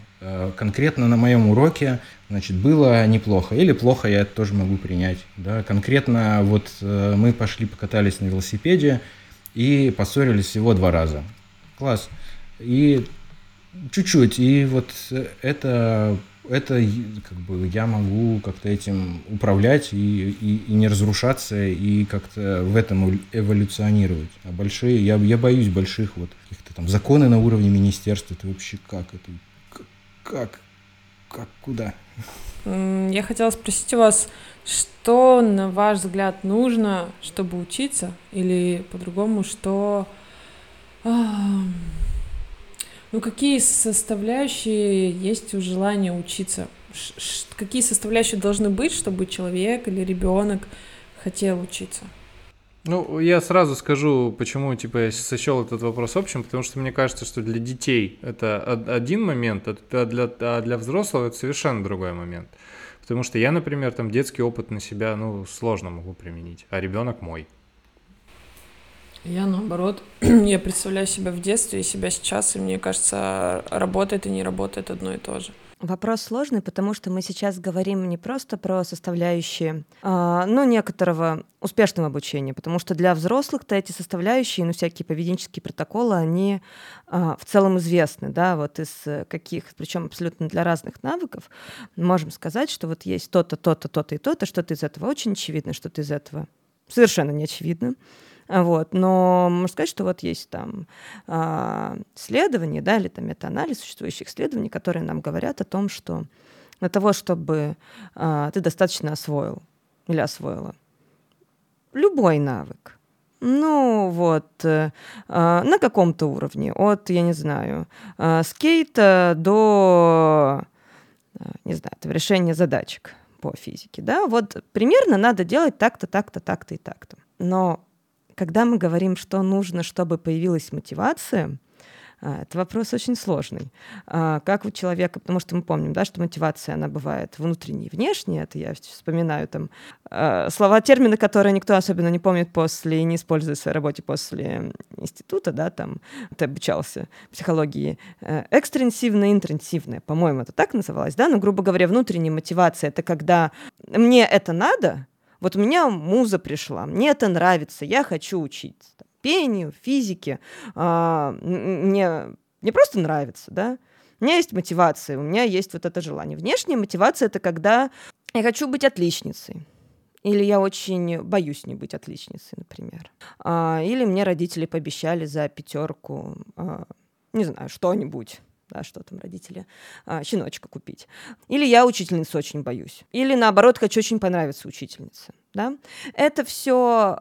Конкретно на моем уроке, значит, было неплохо. Или плохо, я это тоже могу принять. Да? Конкретно вот мы пошли покатались на велосипеде и поссорились всего 2 раза. Класс. И чуть-чуть, и вот это как бы я могу как-то этим управлять и не разрушаться, и как-то в этом эволюционировать. А большие, я боюсь больших вот каких-то там законы на уровне министерства, это вообще как это, как, куда? Я хотела спросить у вас, что, на ваш взгляд, нужно, чтобы учиться, или по-другому, что... Ну, какие составляющие есть у желания учиться? Какие составляющие должны быть, чтобы человек или ребенок хотел учиться? Ну, я сразу скажу, почему, я сочёл этот вопрос общим, потому что мне кажется, что для детей это один момент, а для взрослого это совершенно другой момент. Потому что я, например, там детский опыт на себя, сложно могу применить, а ребенок мой. Я, наоборот, я представляю себя в детстве и себя сейчас, и мне кажется, работает и не работает одно и то же. Вопрос сложный, потому что мы сейчас говорим не просто про составляющие, некоторого успешного обучения, потому что для взрослых-то эти составляющие, всякие поведенческие протоколы, они в целом известны, да, вот из каких, причем абсолютно для разных навыков, можем сказать, что вот есть то-то, то-то, то-то и то-то, что-то из этого очень очевидно, что-то из этого совершенно не очевидно. Вот. Но можно сказать, что вот есть там исследования, да, или там метаанализ существующих исследований, которые нам говорят о том, что для того, чтобы ты достаточно освоил или освоила любой навык, на каком-то уровне, от, скейта до, решения задачек по физике, да, вот примерно надо делать так-то, так-то, так-то и так-то. Но когда мы говорим, что нужно, чтобы появилась мотивация, это вопрос очень сложный. Как у человека, потому что мы помним, да, что мотивация, она бывает внутренняя и внешняя. Это я вспоминаю там слова, термины, которые никто особенно не помнит после, не используя в своей работе после института, да, там ты обучался психологии. Экстренсивная, интенсивная, по-моему, это так называлось, да, но, грубо говоря, внутренняя мотивация — это когда мне это надо. Вот у меня муза пришла, мне это нравится, я хочу учить пению, физике, мне просто нравится, да? У меня есть мотивация, у меня есть вот это желание. Внешняя мотивация — это когда я хочу быть отличницей, или я очень боюсь не быть отличницей, например, или мне родители пообещали за 5 что-нибудь. Да, что там родители, щеночка купить. Или я учительницу очень боюсь. Или, наоборот, хочу очень понравиться учительнице. Да? Это все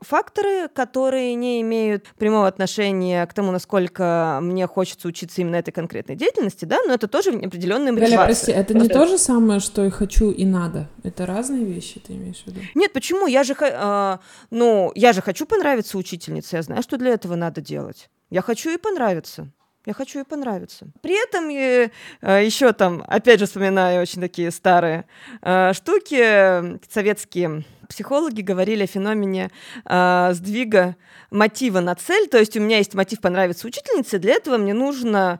факторы, которые не имеют прямого отношения к тому, насколько мне хочется учиться именно этой конкретной деятельности, да? Но это тоже определенная мотивация. Галя, прости, это не то же самое, что и хочу, и надо? Это разные вещи, ты имеешь в виду? Нет, почему? Я же хочу понравиться учительнице, я знаю, что для этого надо делать. Я хочу и понравиться. Я хочу ей понравиться. При этом еще там, опять же, вспоминаю очень такие старые штуки. Советские психологи говорили о феномене сдвига мотива на цель. То есть у меня есть мотив понравиться учительнице, для этого мне нужно,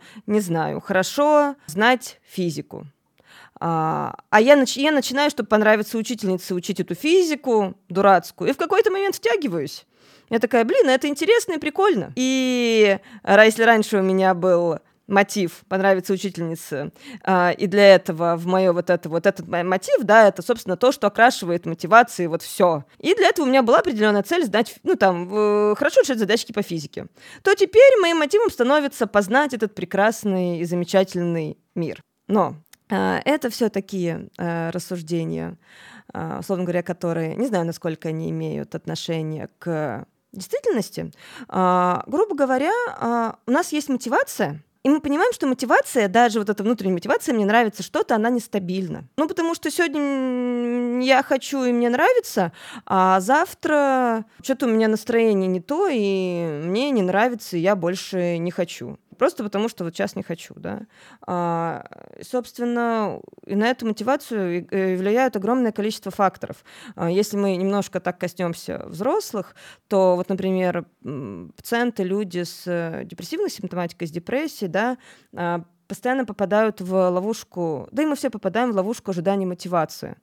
хорошо знать физику. Я начинаю, чтобы понравиться учительнице, учить эту физику дурацкую. И в какой-то момент втягиваюсь. Я такая, это интересно и прикольно. И если раньше у меня был мотив понравиться учительнице, и для этого в мое этот мотив, да, это, собственно, то, что окрашивает мотивации, вот все. И для этого у меня была определенная цель сдать, хорошо решать задачки по физике. То теперь моим мотивом становится познать этот прекрасный и замечательный мир. Но это все такие рассуждения условно говоря, которые, не знаю, насколько они имеют отношение к действительности, грубо говоря, у нас есть мотивация, и мы понимаем, что мотивация, даже вот эта внутренняя мотивация, мне нравится что-то, она нестабильна. Ну, потому что сегодня я хочу и мне нравится, а завтра что-то у меня настроение не то, и мне не нравится, и я больше не хочу. Просто потому что вот сейчас не хочу, да. Собственно, и на эту мотивацию влияет огромное количество факторов. Если мы немножко так коснемся взрослых, то вот, например, пациенты, люди с депрессивной симптоматикой, с депрессией, да, постоянно попадают в ловушку, да и мы все попадаем в ловушку ожидания мотивации.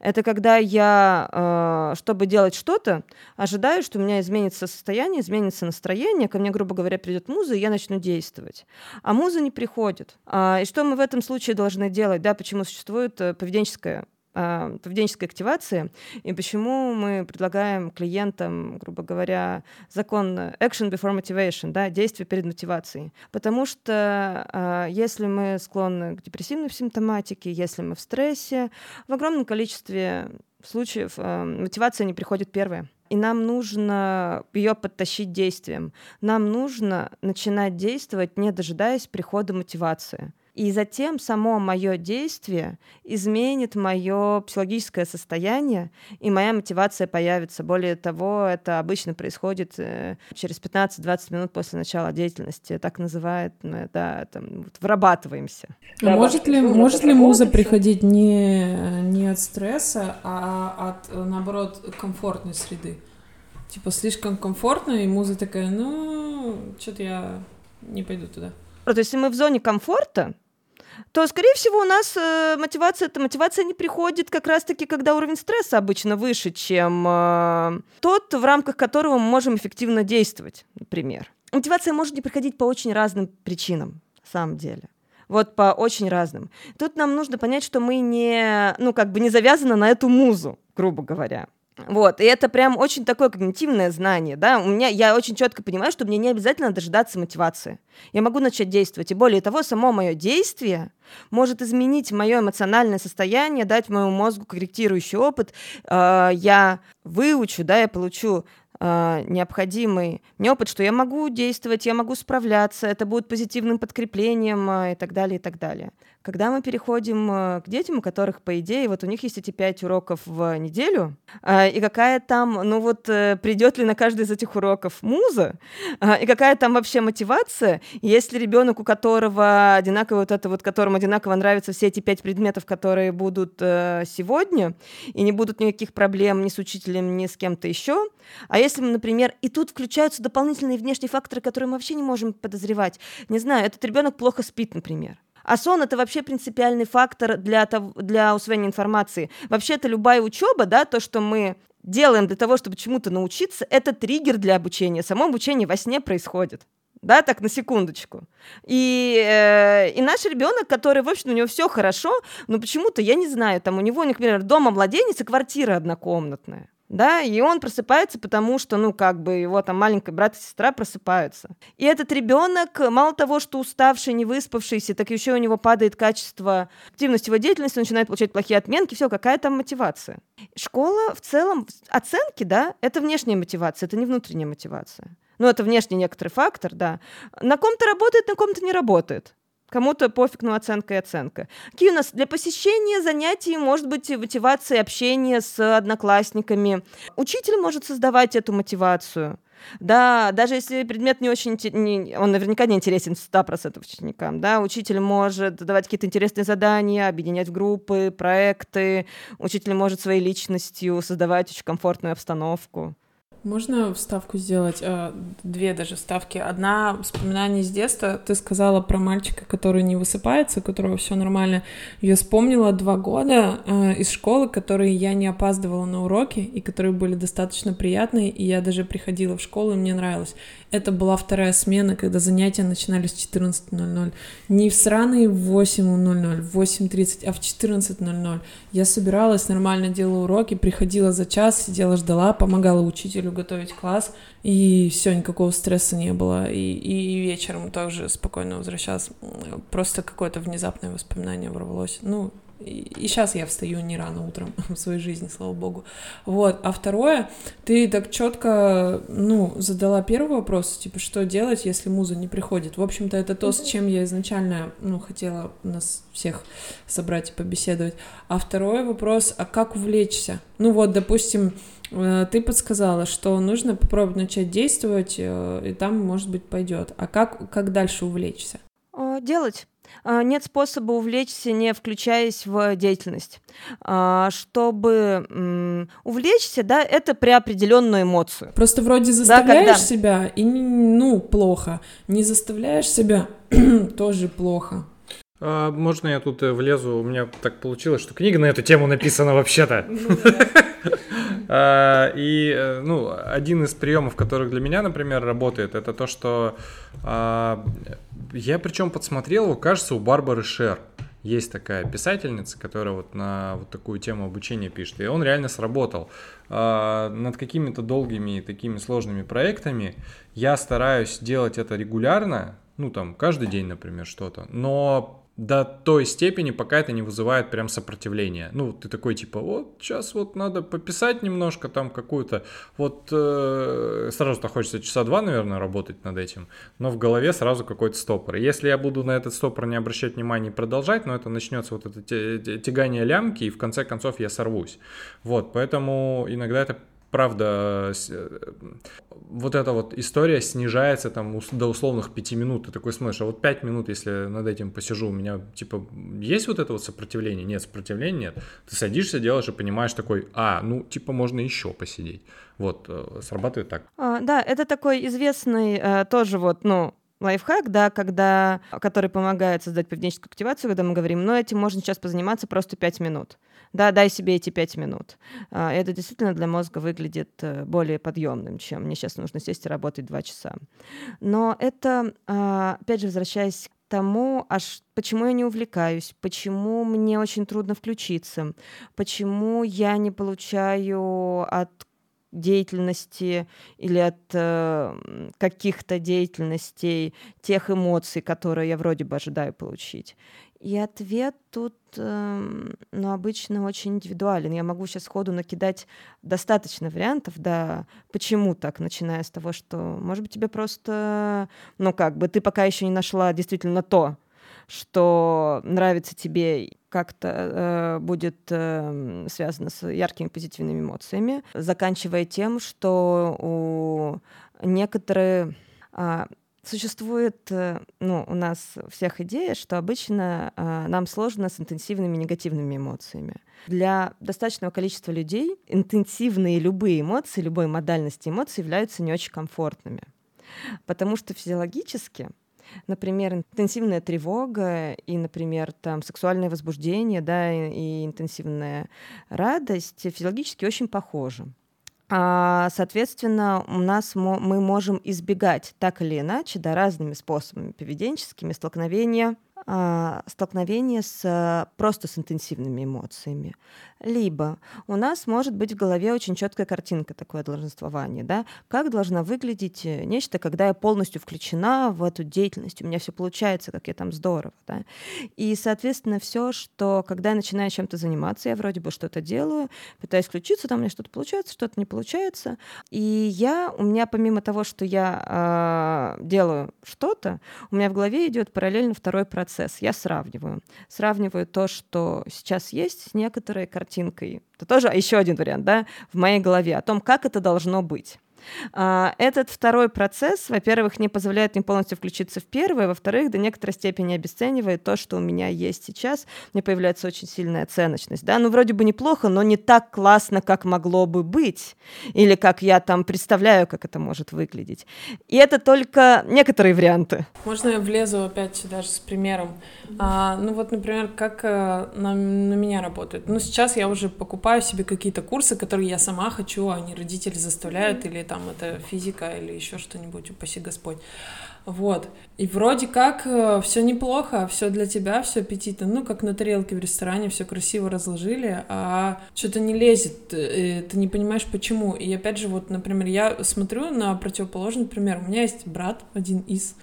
Это когда я, чтобы делать что-то, ожидаю, что у меня изменится состояние, изменится настроение, ко мне, грубо говоря, придет муза, и я начну действовать. А муза не приходит. И что мы в этом случае должны делать? Да, почему существует поведенческая активация, и почему мы предлагаем клиентам, грубо говоря, закон action before motivation, да, действие перед мотивацией. Потому что если мы склонны к депрессивной симптоматике, если мы в стрессе, в огромном количестве случаев мотивация не приходит первая. И нам нужно ее подтащить действием. Нам нужно начинать действовать, не дожидаясь прихода мотивации. И затем само мое действие изменит мое психологическое состояние, и моя мотивация появится. Более того, это обычно происходит через 15-20 минут после начала деятельности. Так называют, да, там, вот, вырабатываемся. А да, может ли муза приходить не от стресса, а от, наоборот, комфортной среды? Типа слишком комфортно, и муза такая, что-то я не пойду туда. То есть, если мы в зоне комфорта, то, скорее всего, у нас мотивация не приходит как раз-таки, когда уровень стресса обычно выше, чем тот, в рамках которого мы можем эффективно действовать, например. Мотивация может не приходить по очень разным причинам, на самом деле. Вот по очень разным. Тут нам нужно понять, что мы не завязаны на эту музу, грубо говоря. Вот, и это прям очень такое когнитивное знание, да, я очень четко понимаю, что мне не обязательно дожидаться мотивации, я могу начать действовать, и более того, само мое действие может изменить мое эмоциональное состояние, дать моему мозгу корректирующий опыт, я выучу, да, я получу необходимый мне опыт, что я могу действовать, я могу справляться, это будет позитивным подкреплением и так далее, и так далее. Когда мы переходим к детям, у которых, по идее, вот у них есть эти 5 уроков в неделю, и какая там, придет ли на каждый из этих уроков муза, и какая там вообще мотивация, если ребенок, у которого одинаково которому одинаково нравятся все эти 5 предметов, которые будут сегодня, и не будут никаких проблем ни с учителем, ни с кем-то еще, а если, например, и тут включаются дополнительные внешние факторы, которые мы вообще не можем подозревать, не знаю, этот ребенок плохо спит, например. А сон — это вообще принципиальный фактор для усвоения информации. Вообще-то любая учеба, да, то, что мы делаем для того, чтобы чему-то научиться, это триггер для обучения. Само обучение во сне происходит. Да, так на секундочку. И наш ребенок, который, в общем, у него все хорошо, но почему-то, я не знаю, там у него, например, дома младенец и квартира однокомнатная. Да, и он просыпается, потому что, его там маленький брат и сестра просыпаются. И этот ребенок, мало того, что уставший, не выспавшийся, так еще у него падает качество активности его деятельности, он начинает получать плохие отменки, все, какая там мотивация. Школа в целом, оценки, да, это внешняя мотивация, это не внутренняя мотивация. Это внешний некоторый фактор, да. На ком-то работает, на ком-то не работает. Кому-то пофиг, оценка и оценка. Какие у нас для посещения занятий, может быть, мотивация общения с одноклассниками. Учитель может создавать эту мотивацию. Да, даже если предмет не очень... он наверняка не интересен 100% ученикам. Да? Учитель может давать какие-то интересные задания, объединять в группы, проекты. Учитель может своей личностью создавать очень комфортную обстановку. Можно вставку сделать? 2 даже вставки. Одна — вспоминание с детства. Ты сказала про мальчика, который не высыпается, у которого все нормально. Я вспомнила 2 года из школы, которые я не опаздывала на уроки, и которые были достаточно приятные, и я даже приходила в школу, и мне нравилось. Это была 2 смена, когда занятия начинались в 14:00. Не в сраные 8:00, в 8:30, а в 14:00. Я собиралась, нормально делала уроки, приходила за час, сидела, ждала, помогала учителю готовить класс, и все, никакого стресса не было, и вечером тоже спокойно возвращалась, просто какое-то внезапное воспоминание ворвалось, И сейчас я встаю не рано утром в своей жизни, слава богу. Вот. А второе, ты так четко, задала первый вопрос, типа, что делать, если муза не приходит. В общем-то, это то, с чем я изначально, хотела нас всех собрать и побеседовать. А второй вопрос, а как увлечься? Допустим, ты подсказала, что нужно попробовать начать действовать, и там, может быть, пойдет. А как дальше увлечься? Делать. Нет способа увлечься, не включаясь в деятельность. Чтобы увлечься, это при определенную эмоцию. Просто вроде заставляешь себя, и плохо. Не заставляешь себя, тоже плохо. Можно я тут влезу? У меня так получилось, что книга на эту тему написана вообще-то. И, один из приемов, который для меня, например, работает, это то, что я причем подсмотрел, кажется, у Барбары Шер. Есть такая писательница, которая на такую тему обучения пишет, и он реально сработал. Над какими-то долгими и такими сложными проектами я стараюсь делать это регулярно, каждый день, например, что-то, но до той степени, пока это не вызывает прям сопротивления. Ты такой типа, сейчас надо пописать немножко там какую-то, сразу-то хочется часа два, наверное, работать над этим, но в голове сразу какой-то стопор. И если я буду на этот стопор не обращать внимания и продолжать, это начнется это тягание лямки, и в конце концов я сорвусь. Поэтому иногда это правда, эта история снижается до условных 5 минут. Ты такой смотришь, 5 минут, если над этим посижу, у меня, есть сопротивление? Нет, сопротивления нет. Ты садишься, делаешь и понимаешь такой, можно еще посидеть. Срабатывает так. Это такой известный тоже лайфхак, который помогает создать поведенческую активацию, когда мы говорим, этим можно сейчас позаниматься просто 5 минут. Дай себе эти 5 минут. Это действительно для мозга выглядит более подъемным, чем мне сейчас нужно сесть и работать 2 часа. Но это, опять же, возвращаясь к тому, почему я не увлекаюсь, почему мне очень трудно включиться, почему я не получаю от деятельности или от каких-то деятельностей тех эмоций, которые я вроде бы ожидаю получить. И ответ тут, обычно очень индивидуален. Я могу сейчас сходу накидать достаточно вариантов, почему так, начиная с того, что, может быть, тебе просто, ты пока еще не нашла действительно то, что нравится тебе, как-то будет связано с яркими позитивными эмоциями, заканчивая тем, что у некоторые существует, у нас всех идея, что обычно нам сложно с интенсивными негативными эмоциями. Для достаточного количества людей интенсивные любые эмоции, любой модальности эмоций являются не очень комфортными, потому что физиологически, например, интенсивная тревога и, например, сексуальное возбуждение, и интенсивная радость физиологически очень похожи. Соответственно, мы можем избегать так или иначе, разными способами поведенческими столкновения просто с интенсивными эмоциями. Либо у нас может быть в голове очень четкая картинка, такое долженствование, как должно выглядеть нечто, когда я полностью включена в эту деятельность, у меня все получается, как я там здорово. И, соответственно, все, что когда я начинаю чем-то заниматься, я вроде бы что-то делаю, пытаюсь включиться, там у меня что-то получается, что-то не получается. И у меня помимо того, что я делаю что-то, у меня в голове идет параллельно второй процесс. Я сравниваю то, что сейчас есть, с некоторой картинкой. Это тоже еще один вариант, в моей голове, о том, как это должно быть. Этот второй процесс, во-первых, не позволяет мне полностью включиться в первый, во-вторых, до некоторой степени обесценивает то, что у меня есть сейчас. У меня появляется очень сильная оценочность. Вроде бы неплохо, но не так классно, как могло бы быть, или как я представляю, как это может выглядеть. И это только некоторые варианты. Можно я влезу опять сюда же с примером? Например, как на меня работает. Сейчас я уже покупаю себе какие-то курсы, которые я сама хочу, а не родители заставляют или там это физика или еще что-нибудь, упаси Господь. Вот. И вроде как все неплохо, все для тебя, все аппетитно. Ну, как на тарелке в ресторане, все красиво разложили, а что-то не лезет, ты не понимаешь, почему. И опять же, вот, например, я смотрю на противоположный пример. У меня есть брат, один из,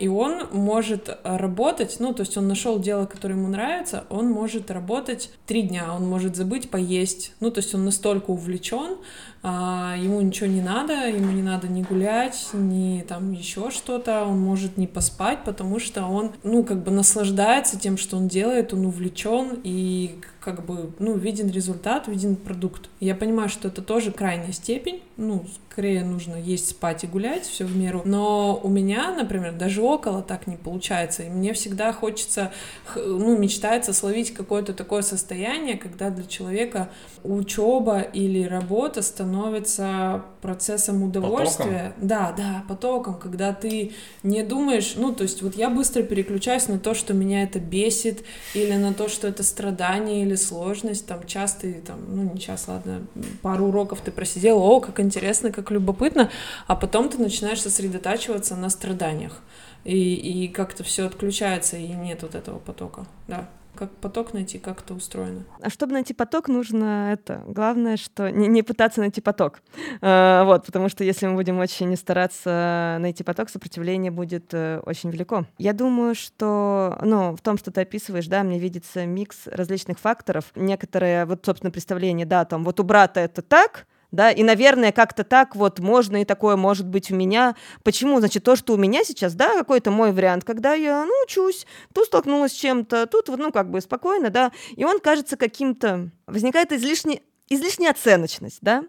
и он может работать, ну, то есть он нашел дело, которое ему нравится, он может работать 3 дня, он может забыть поесть, ну, то есть он настолько увлечен, ему ничего не надо, ему не надо ни гулять, ни там еще что-то, он может не поспать, потому что он, ну, как бы наслаждается тем, что он делает, он увлечен и как бы, ну, виден результат, виден продукт. Я понимаю, что это тоже крайняя степень, ну, скорее нужно есть, спать и гулять, все в меру, но у меня, например, даже около так не получается, и мне всегда хочется, ну, мечтается словить какое-то такое состояние, когда для человека учеба или работа становится процессом удовольствия. Потоком. Да, да, потоком, когда ты не думаешь, ну, то есть вот я быстро переключаюсь на то, что меня это бесит, или на то, что это страдание, или сложность, там, час ты, там, ну, не час, ладно, пару уроков ты просидела, о, как интересно, как любопытно, а потом ты начинаешь сосредотачиваться на страданиях, и как-то все отключается, и нет вот этого потока, да. Как поток найти, как это устроено. А чтобы найти поток, нужно это. Главное, что не пытаться найти поток. Вот, потому что если мы будем очень стараться найти поток, сопротивление будет очень велико. Я думаю, что в том, что ты описываешь, да, мне видится микс различных факторов. Некоторые, вот, собственно, представление, да, там, вот у брата это так, да, и, наверное, как-то так вот можно, и такое может быть у меня. Почему? Значит, то, что у меня сейчас, да, какой-то мой вариант, когда я, учусь, тут столкнулась с чем-то, тут, как бы спокойно, да, и он кажется каким-то... Возникает излишняя оценочность, да.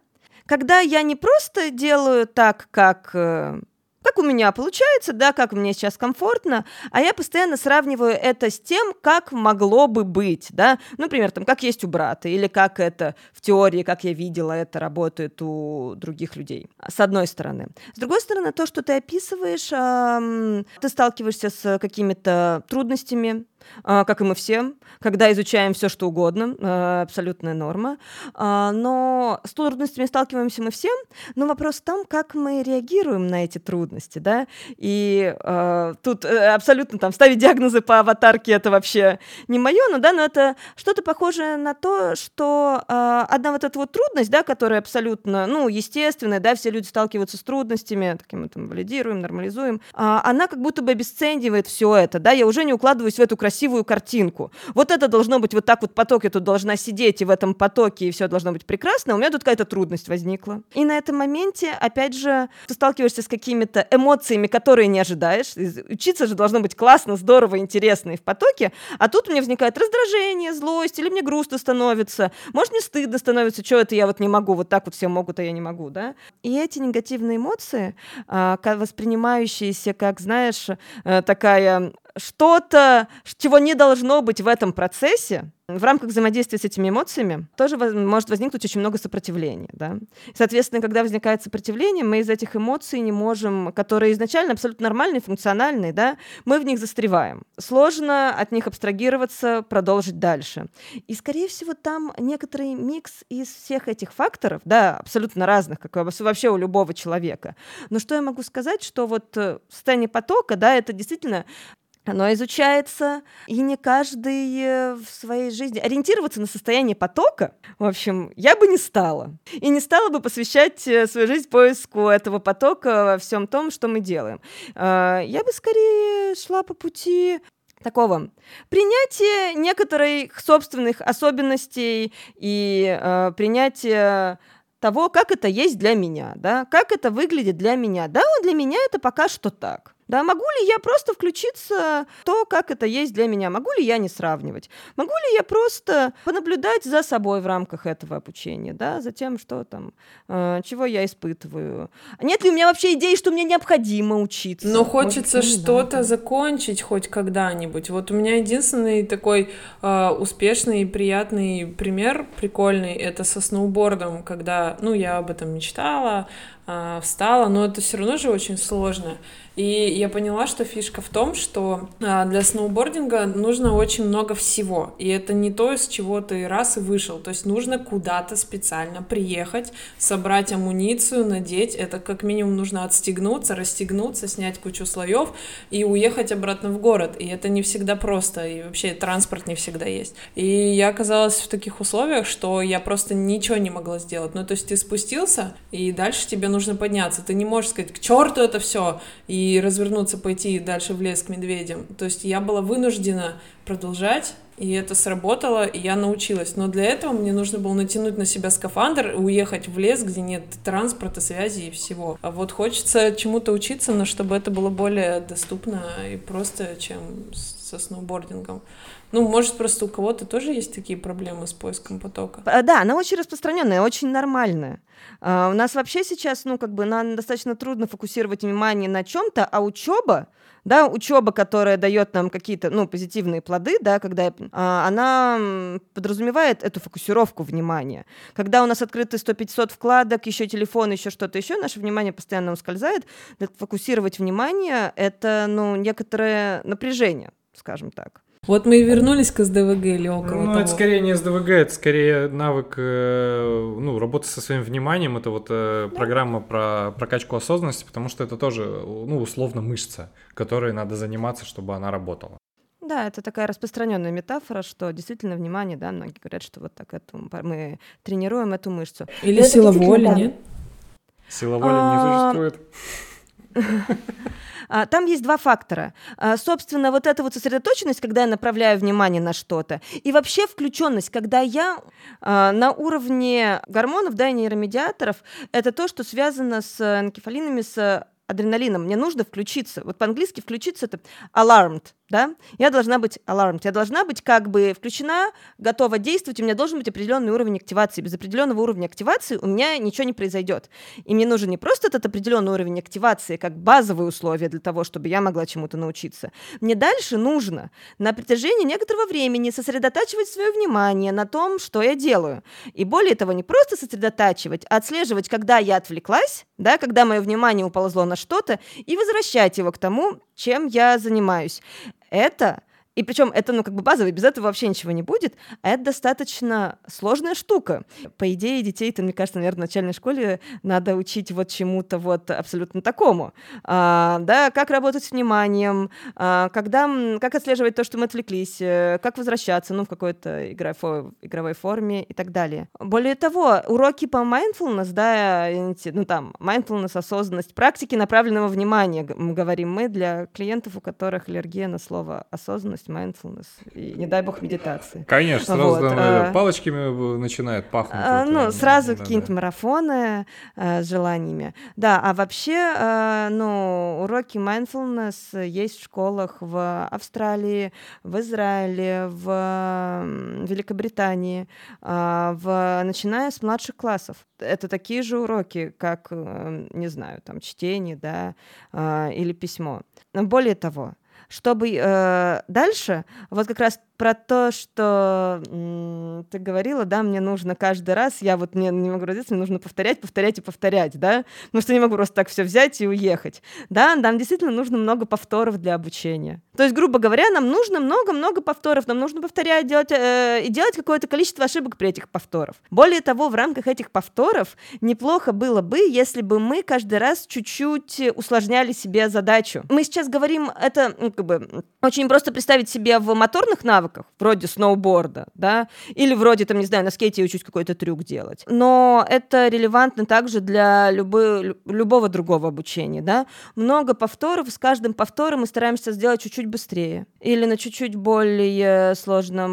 Когда я не просто делаю так, как у меня получается, да, как мне сейчас комфортно, а я постоянно сравниваю это с тем, как могло бы быть, да, например, там, как есть у брата, или как это в теории, как я видела, это работает у других людей, с одной стороны. С другой стороны, то, что ты описываешь, ты сталкиваешься с какими-то трудностями, как и мы все, когда изучаем все, что угодно, абсолютная норма. Но с трудностями сталкиваемся мы все, но вопрос в том, как мы реагируем на эти трудности, да, и тут абсолютно там ставить диагнозы по аватарке — это вообще не мое, но это что-то похожее на то, что одна вот эта вот трудность, да, которая абсолютно, естественная, да, все люди сталкиваются с трудностями, таким мы там валидируем, нормализуем, она как будто бы обесценивает все это, да, я уже не укладываюсь в эту красивую картинку. Вот это должно быть вот так вот поток, я тут должна сидеть, и в этом потоке, и все должно быть прекрасно, у меня тут какая-то трудность возникла. И на этом моменте, опять же, ты сталкиваешься с какими-то эмоциями, которые не ожидаешь. Учиться же должно быть классно, здорово, интересно и в потоке, а тут у меня возникает раздражение, злость, или мне грустно становится, может, мне стыдно становится, что это я вот не могу, вот так вот все могут, а я не могу, да? И эти негативные эмоции, воспринимающиеся, как, знаешь, такая... что-то, чего не должно быть в этом процессе, в рамках взаимодействия с этими эмоциями тоже может возникнуть очень много сопротивления, да? Соответственно, когда возникает сопротивление, мы из этих эмоций не можем, которые изначально абсолютно нормальные, функциональные, да, мы в них застреваем. Сложно от них абстрагироваться, продолжить дальше. И, скорее всего, там некоторый микс из всех этих факторов, да, абсолютно разных, как вообще у любого человека. Но что я могу сказать, что вот состояние потока, да, это действительно... Оно изучается, и не каждый в своей жизни. Ориентироваться на состояние потока, в общем, я бы не стала. И не стала бы посвящать свою жизнь поиску этого потока во всем том, что мы делаем. Я бы скорее шла по пути такого принятия некоторых собственных особенностей и принятия того, как это есть для меня, да, как это выглядит для меня. Да, для меня это пока что так. Да, могу ли я просто включиться в то, как это есть для меня? Могу ли я не сравнивать? Могу ли я просто понаблюдать за собой в рамках этого обучения, да, за тем, что там, чего я испытываю? Нет ли у меня вообще идей, что мне необходимо учиться? Но хочется что-то закончить хоть когда-нибудь. Вот у меня единственный такой успешный и приятный пример, прикольный, это со сноубордом, когда, я об этом мечтала, встала, но это все равно же очень сложно. И я поняла, что фишка в том, что для сноубординга нужно очень много всего. И это не то, из чего ты раз и вышел. То есть нужно куда-то специально приехать, собрать амуницию, надеть. Это как минимум нужно отстегнуться, расстегнуться, снять кучу слоев и уехать обратно в город. И это не всегда просто. И вообще транспорт не всегда есть. И я оказалась в таких условиях, что я просто ничего не могла сделать. Ну, то есть ты спустился, и дальше тебе нужно подняться. Ты не можешь сказать, к черту это все, и развернуться, пойти дальше в лес к медведям. То есть я была вынуждена продолжать, и это сработало, и я научилась. Но для этого мне нужно было натянуть на себя скафандр, уехать в лес, где нет транспорта, связи и всего. А вот хочется чему-то учиться, но чтобы это было более доступно и просто, чем со сноубордингом. Ну, может, просто у кого-то тоже есть такие проблемы с поиском потока? Да, она очень распространенная, очень нормальная. У нас вообще сейчас, нам достаточно трудно фокусировать внимание на чем-то, а учеба, учеба, которая дает нам какие-то, позитивные плоды, когда она подразумевает эту фокусировку внимания. Когда у нас открыты 100-500 вкладок, еще телефон, еще что-то еще, наше внимание постоянно ускользает. Фокусировать внимание — это, некоторое напряжение, скажем так. Вот мы и вернулись к СДВГ или около того. Это скорее не СДВГ, это скорее навык работы со своим вниманием. Это программа про прокачку осознанности, потому что это тоже, условно, мышца, которой надо заниматься, чтобы она работала. Да, это такая распространенная метафора, что действительно внимание, многие говорят, что мы тренируем эту мышцу. Или сила воли, нет? Сила воли не существует. Там есть два фактора. Собственно, сосредоточенность, когда я направляю внимание на что-то, и вообще включенность, когда я на уровне гормонов, и нейромедиаторов, это то, что связано с энкефалинами, с адреналином. Мне нужно включиться. По-английски включиться — это alarmed. Я должна быть alarmed. Я должна быть как бы включена, готова действовать. У меня должен быть определенный уровень активации. Без определенного уровня активации у меня ничего не произойдет. И мне нужен не просто этот определенный уровень активации как базовые условия для того, чтобы я могла чему-то научиться. Мне дальше нужно на протяжении некоторого времени сосредотачивать свое внимание на том, что я делаю. И более того, не просто сосредотачивать, а отслеживать, когда я отвлеклась, когда мое внимание уползло на что-то, и возвращать его к тому, чем я занимаюсь. Это, и причем это базовый, без этого вообще ничего не будет, а это достаточно сложная штука. По идее, детей-то, мне кажется, наверное, в начальной школе надо учить чему-то абсолютно такому. Как работать с вниманием, как отслеживать то, что мы отвлеклись, как возвращаться в какой-то игровой форме и так далее. Более того, уроки по mindfulness, mindfulness, осознанность, практики направленного внимания, говорим мы, для клиентов, у которых аллергия на слово осознанность, mindfulness и, не дай бог, медитации. Конечно, сразу палочками начинает пахнуть. Какие-то марафоны с желаниями. А вообще, уроки mindfulness есть в школах в Австралии, в Израиле, в Великобритании, начиная с младших классов. Это такие же уроки, как, чтение, или письмо. Но более того, чтобы дальше, как раз про то, что ты говорила, мне нужно каждый раз, я не могу родиться, мне нужно повторять, потому что не могу просто так все взять и уехать, нам действительно нужно много повторов для обучения. То есть, грубо говоря, нам нужно много-много повторов, нам нужно повторять, делать какое-то количество ошибок при этих повторах. Более того, в рамках этих повторов неплохо было бы, если бы мы каждый раз чуть-чуть усложняли себе задачу. Мы сейчас говорим, это очень просто представить себе в моторных навыках, вроде сноуборда, или вроде, на скейте я учусь какой-то трюк делать. Но это релевантно также для любого другого обучения, Много повторов, с каждым повтором мы стараемся сделать чуть-чуть быстрее или на чуть-чуть более сложном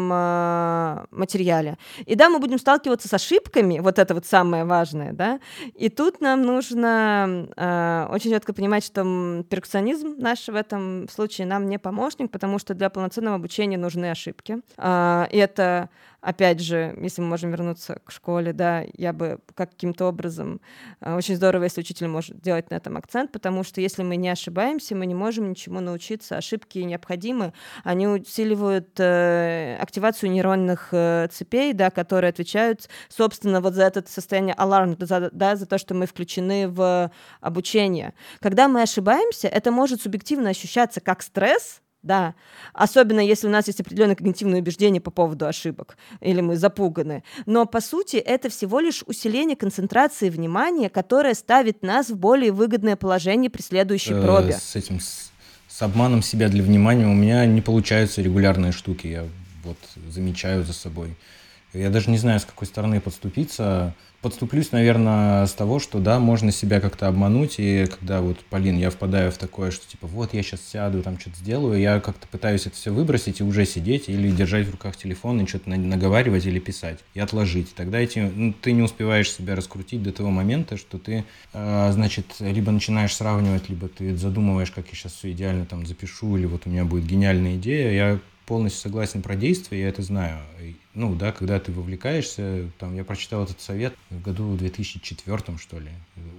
материале. И мы будем сталкиваться с ошибками, самое важное, И тут нам нужно очень четко понимать, что перфекционизм наш в этом случае нам не помощник, потому что для полноценного обучения нужны ошибки. ошибки. Это, опять же, если мы можем вернуться к школе, да, я бы каким-то образом... Очень здорово, если учитель может делать на этом акцент, потому что если мы не ошибаемся, мы не можем ничему научиться. Ошибки необходимы. Они усиливают активацию нейронных цепей, да, которые отвечают, собственно, вот за это состояние аларма, да, за то, что мы включены в обучение. Когда мы ошибаемся, это может субъективно ощущаться как стресс, да, особенно если у нас есть определенное когнитивное убеждение по поводу ошибок, или мы запуганы. Но, по сути, это всего лишь усиление концентрации внимания, которое ставит нас в более выгодное положение при следующей пробе. С обманом себя для внимания у меня не получаются регулярные штуки, я вот замечаю за собой. Я даже не знаю, с какой стороны подступиться. Подступлюсь, наверное, с того, что, да, можно себя как-то обмануть, и когда вот, Полин, я впадаю в такое, что типа вот я сейчас сяду, там что-то сделаю, я как-то пытаюсь это все выбросить и уже сидеть или держать в руках телефон и что-то наговаривать или писать, и отложить. Тогда ты не успеваешь себя раскрутить до того момента, что ты, значит, либо начинаешь сравнивать, либо ты задумываешь, как я сейчас все идеально там запишу, или вот у меня будет гениальная идея. Я полностью согласен про действия, я это знаю. Ну, да, когда ты вовлекаешься, там, я прочитал этот совет в году 2004, что ли,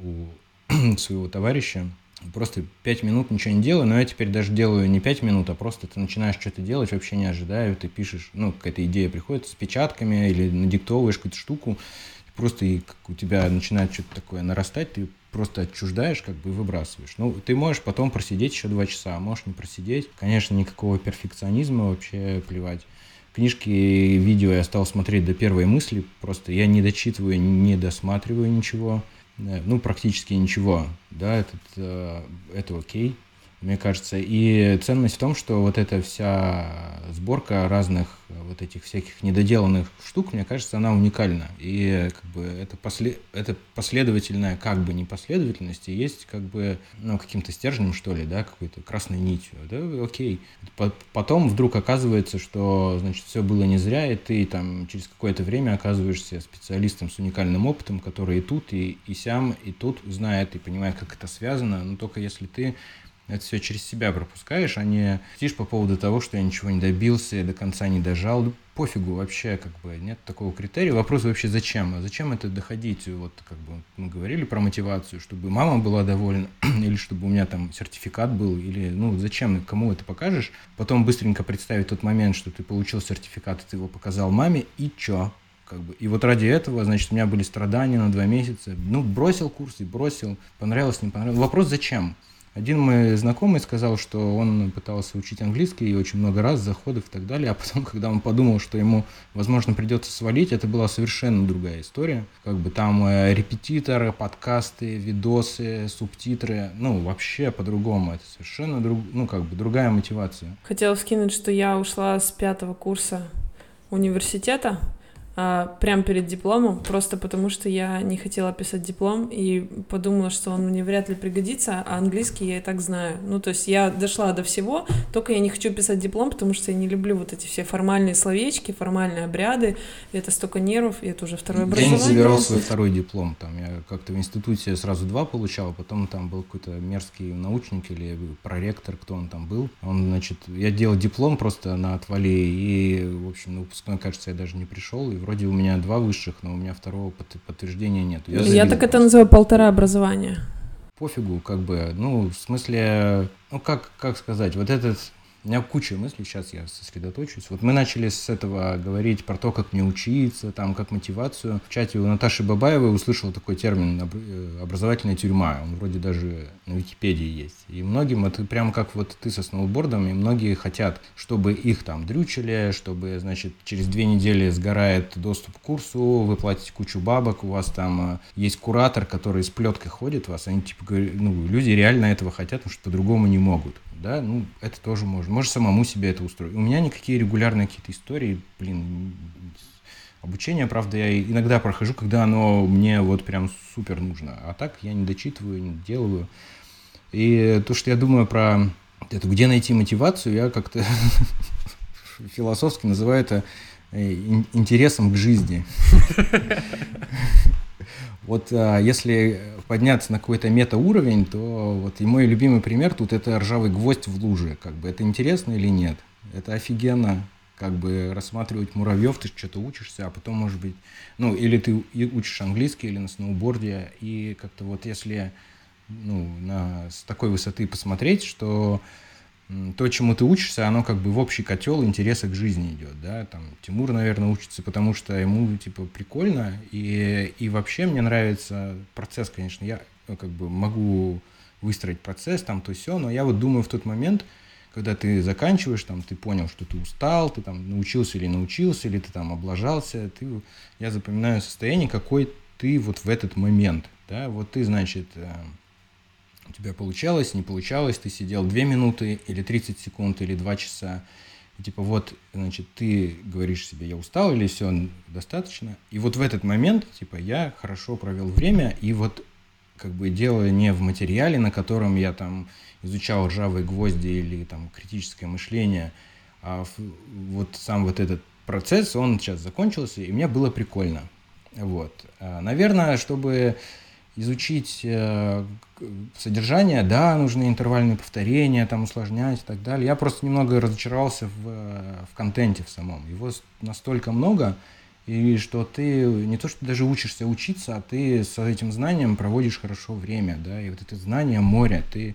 у своего товарища. Просто 5 минут ничего не делаю, но я теперь даже делаю не 5 минут, а просто ты начинаешь что-то делать, вообще не ожидая, ты пишешь, ну, какая-то идея приходит с печатками или надиктовываешь какую-то штуку, просто и как у тебя начинает что-то такое нарастать, ты просто отчуждаешь, как бы, и выбрасываешь. Ну, ты можешь потом просидеть еще 2 часа, а можешь не просидеть. Конечно, никакого перфекционизма, вообще плевать. Книжки и видео я стал смотреть до первой мысли, просто я не дочитываю, не досматриваю ничего, ну, практически ничего, да, это окей, мне кажется. И ценность в том, что вот эта вся сборка разных вот этих всяких недоделанных штук, мне кажется, она уникальна. И как бы это последовательная как бы непоследовательность и есть как бы, ну, каким-то стержнем, что ли, да, какой-то красной нитью. Да, окей. Потом вдруг оказывается, что, значит, все было не зря, и ты там через какое-то время оказываешься специалистом с уникальным опытом, который и тут, и сям, и тут знает, и понимает, как это связано. Но только если ты это все через себя пропускаешь, а не сидишь по поводу того, что я ничего не добился, я до конца не дожал. Да пофигу вообще, как бы, нет такого критерия. Вопрос вообще зачем? А зачем это доходить? Вот как бы мы говорили про мотивацию, чтобы мама была довольна, или чтобы у меня там сертификат был, или, ну, зачем, кому это покажешь? Потом быстренько представить тот момент, что ты получил сертификат, и ты его показал маме, и чё? Как бы. И вот ради этого, значит, у меня были страдания на 2 месяца. Ну, бросил курс и бросил. Понравилось, не понравилось. Вопрос зачем? Один мой знакомый сказал, что он пытался учить английский и очень много раз, заходов и так далее, а потом, когда он подумал, что ему, возможно, придется свалить, это была совершенно другая история. Как бы там репетиторы, подкасты, видосы, субтитры, ну, вообще по-другому, это совершенно другая мотивация. Хотела вскинуть, что я ушла с 5-го курса университета, прям перед дипломом, просто потому что я не хотела писать диплом и подумала, что он мне вряд ли пригодится, а английский я и так знаю. Ну, то есть я дошла до всего, только я не хочу писать диплом, потому что я не люблю вот эти все формальные словечки, формальные обряды, это столько нервов, и это уже второе образование. Я не забирал свой 2-й диплом, там, я как-то в институте сразу 2 получал, потом там был какой-то мерзкий научник или проректор, кто он там был, он, значит, я делал диплом просто на отвале, и, в общем, на выпускной, кажется, я даже не пришел, и вроде у меня 2 высших, но у меня 2-го подтверждения нет. Я так это называю 1,5 образования. Пофигу, как бы, ну, в смысле, ну, как сказать, вот этот... У меня куча мыслей, сейчас я сосредоточусь. Вот мы начали с этого говорить про то, как мне учиться, там, как мотивацию. В чате у Наташи Бабаевой услышал такой термин «образовательная тюрьма». Он вроде даже на Википедии есть. И многим, это прям как вот ты со сноубордом, и многие хотят, чтобы их там дрючили, чтобы, значит, через 2 недели сгорает доступ к курсу, вы платите кучу бабок, у вас там есть куратор, который с плеткой ходит вас. Они типа говорят, ну, люди реально этого хотят, потому что по-другому не могут. Да, ну, это тоже можно. Можешь самому себе это устроить. У меня никакие регулярные какие-то истории, блин, обучение, правда, я иногда прохожу, когда оно мне вот прям супер нужно. А так я не дочитываю, не делаю. И то, что я думаю про это, где найти мотивацию, я как-то философски называю это интересом к жизни. Вот если подняться на какой-то метауровень, то вот и мой любимый пример тут — это ржавый гвоздь в луже. Как бы это интересно или нет? Это офигенно. как бы рассматривать муравьев, ты что-то учишься, а потом, может быть, ну, или ты учишь английский, или на сноуборде, и как-то вот если, ну, с такой высоты посмотреть, что то, чему ты учишься, оно как бы в общий котел интереса к жизни идет, да, там, Тимур, наверное, учится, потому что ему, типа, прикольно, и вообще мне нравится процесс, конечно, я как бы могу выстроить процесс, там, то сё, но я вот думаю в тот момент, когда ты заканчиваешь, там, ты понял, что ты устал, ты там научился, или ты там облажался, я запоминаю состояние, какой ты вот в этот момент, да, вот ты, значит, у тебя получалось, не получалось, ты сидел 2 минуты, или 30 секунд, или 2 часа, и типа вот, значит, ты говоришь себе, я устал, или все, достаточно, и вот в этот момент, типа, я хорошо провел время, и вот, как бы дело не в материале, на котором я там изучал ржавые гвозди или там критическое мышление, а вот сам вот этот процесс, он сейчас закончился, и мне было прикольно. Вот. Наверное, чтобы изучить содержание, да, нужны интервальные повторения, там усложнять и так далее. Я просто немного разочаровался в контенте в самом. Его настолько много, и что ты не то, что даже учишься учиться, а ты с этим знанием проводишь хорошо время, да, и вот это знание моря, ты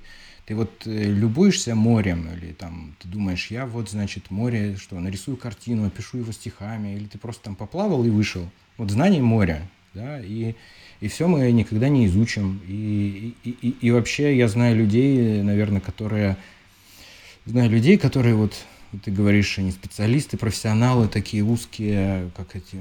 вот любуешься морем, или там ты думаешь, я вот, значит, море, что, нарисую картину, опишу его стихами, или ты просто там поплавал и вышел, вот знание моря, да, и все мы никогда не изучим, и вообще я знаю людей, наверное, которые вот, ты говоришь, они специалисты, профессионалы такие узкие, как эти,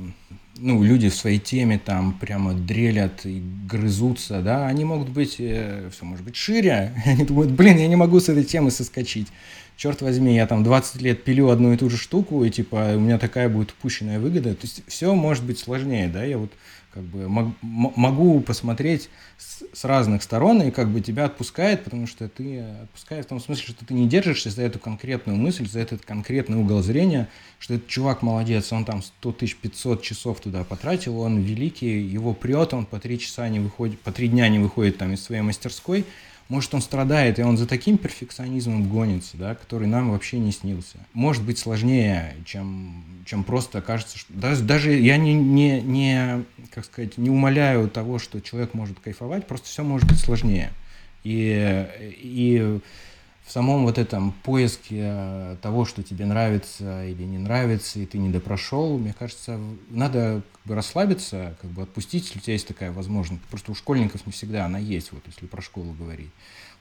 ну, люди в своей теме там прямо дрелят и грызутся, да, они могут быть, все может быть шире, они думают, блин, я не могу с этой темы соскочить, черт возьми, я там 20 лет пилю одну и ту же штуку, и типа у меня такая будет упущенная выгода, то есть все может быть сложнее, да, я вот как бы могу посмотреть с разных сторон, и как бы тебя отпускает, потому что ты отпускаешь в том смысле, что ты не держишься за эту конкретную мысль, за этот конкретный угол зрения, что этот чувак молодец, он там 100 500 часов туда потратил, он великий, его прет, он по 3 часа не выходит, по 3 дня не выходит там из своей мастерской, может, он страдает, и он за таким перфекционизмом гонится, да, который нам вообще не снился. Может быть сложнее, чем просто кажется, что... Даже я не умаляю того, что человек может кайфовать, просто все может быть сложнее. И в самом вот этом поиске того, что тебе нравится или не нравится, и ты недопрошел, мне кажется, надо расслабиться, как бы отпустить, если у тебя есть такая возможность. Просто у школьников не всегда она есть, вот если про школу говорить.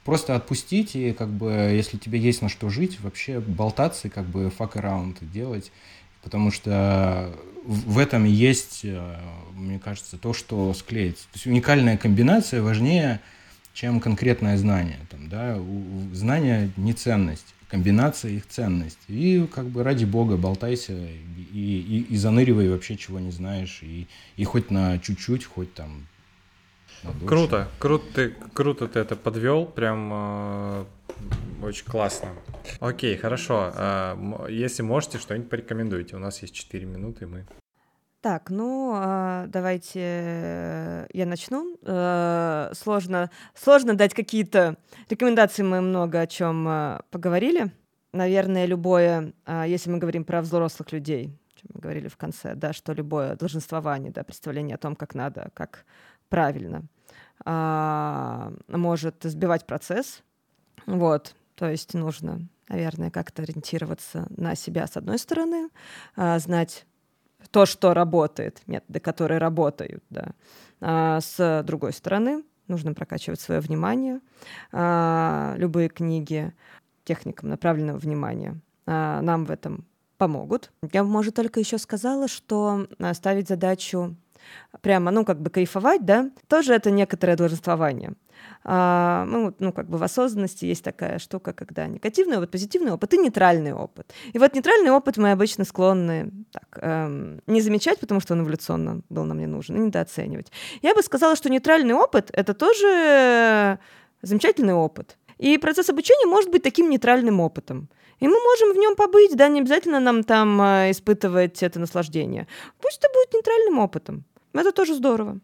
Просто отпустить, и как бы, если тебе есть на что жить, вообще болтаться и как бы fuck around делать, потому что в этом и есть, мне кажется, то, что склеится. То есть уникальная комбинация важнее, чем конкретное знание. Там, да? Знание — не ценность, комбинация — их ценность. И как бы ради бога болтайся и заныривай вообще, чего не знаешь, и хоть на чуть-чуть, хоть там... Круто ты это подвел, прям очень классно. Окей, хорошо. Если можете, что-нибудь порекомендуйте. У нас есть 4 минуты, и мы... Так, давайте я начну. Сложно дать какие-то рекомендации, мы много о чем поговорили. Наверное, любое, если мы говорим про взрослых людей, чем мы говорили в конце, да, что любое долженствование, да, представление о том, как надо, как правильно, может сбивать процесс. Вот, то есть нужно, наверное, как-то ориентироваться на себя с одной стороны, знать то, что работает, методы, которые работают, да. С другой стороны, нужно прокачивать свое внимание, любые книги техникам направленного внимания нам в этом помогут. Я, может, только еще сказала, что ставить задачу прямо, как бы кайфовать, да, тоже это некоторое долженствование. Как бы в осознанности есть такая штука, когда негативный опыт, позитивный опыт и нейтральный опыт. И вот нейтральный опыт мы обычно склонны не замечать, потому что он эволюционно был нам не нужен, и недооценивать. Я бы сказала, что нейтральный опыт — это тоже замечательный опыт. И процесс обучения может быть таким нейтральным опытом. И мы можем в нем побыть, да, не обязательно нам там испытывать это наслаждение. Пусть это будет нейтральным опытом. Это тоже здорово.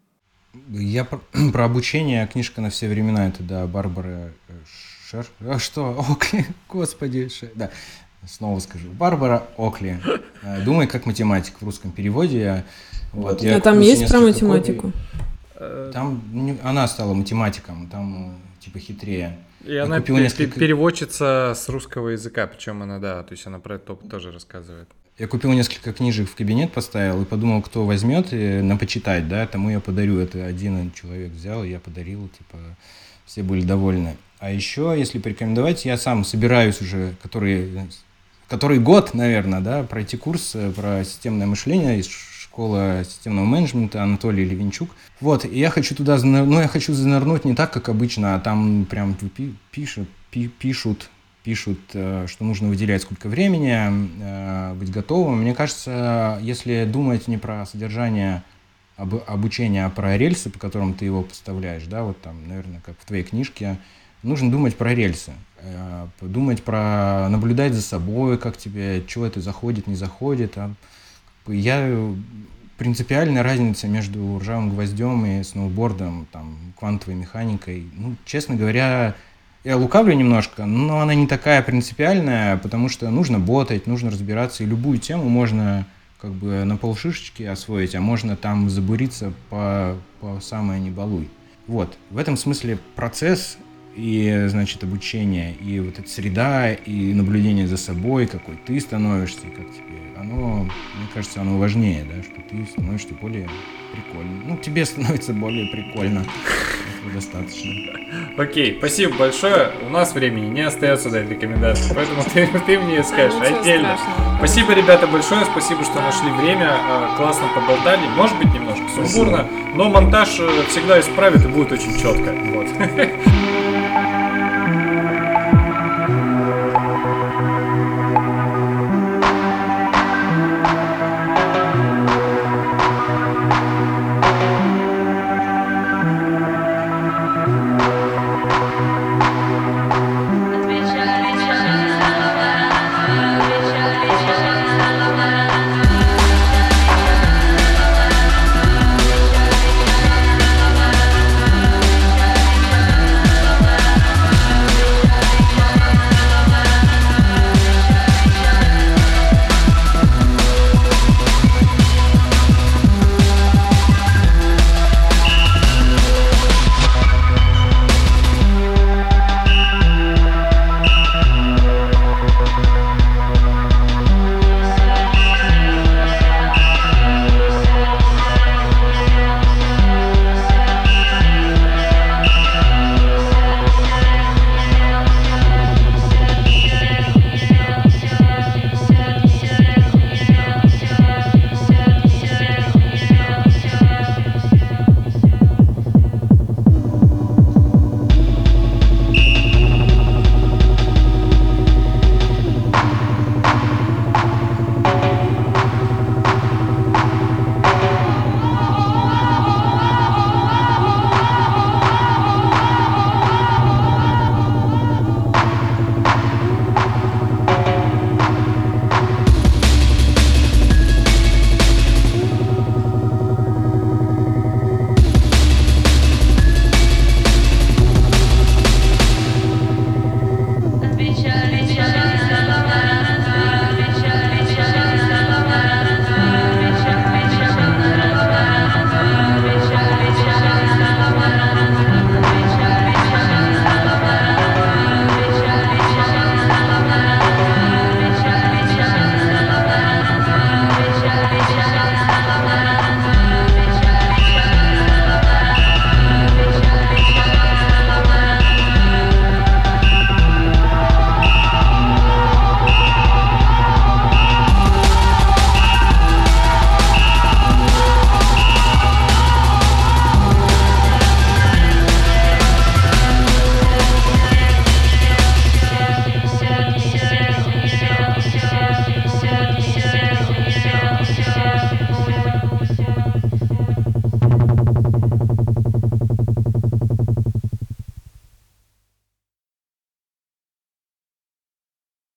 Я про обучение, книжка «На все времена», это, да, Барбара Шер. Окли, господи, Шер, да. Снова скажу. Барбара Окли. «Думай как математик» в русском переводе. Вот, а там есть про математику? Копий. Там она стала математиком, там типа хитрее. И она переводчица с русского языка, причем она, да, то есть она про этот опыт тоже рассказывает. Я купил несколько книжек в кабинет, поставил и подумал, кто возьмет на почитать, да, тому я подарю. Это один человек взял, я подарил, типа все были довольны. А еще, если порекомендовать, я сам собираюсь уже, который год, наверное, да, пройти курс про системное мышление из школы системного менеджмента Анатолий Левенчук. Вот, и я хочу туда, но я хочу занырнуть не так, как обычно, а там прям пишут, что нужно выделять сколько времени, быть готовым. Мне кажется, если думать не про содержание обучения, а про рельсы, по которым ты его поставляешь, да, вот там, наверное, как в твоей книжке, нужно думать про рельсы, думать про наблюдать за собой, как тебе, чего это заходит, не заходит. Я принципиальная разница между ржавым гвоздем и сноубордом, там, квантовой механикой, ну, честно говоря, я лукавлю немножко, но она не такая принципиальная, потому что нужно ботать, нужно разбираться, и любую тему можно как бы на полшишечки освоить, а можно там забуриться по самое не балуй. Вот, в этом смысле процесс и, значит, обучение, и вот эта среда, и наблюдение за собой, какой ты становишься, как тебе, оно, мне кажется, оно важнее, да, что ты становишься более прикольным. Ну, тебе становится более прикольно. Достаточно. Окей, спасибо большое. У нас времени не остается дать рекомендации, поэтому ты мне скажешь отдельно. Страшного. Спасибо, ребята, большое. Спасибо, что нашли время. Классно поболтали. Может быть, немножко сумбурно, но монтаж всегда исправит и будет очень четко. Вот.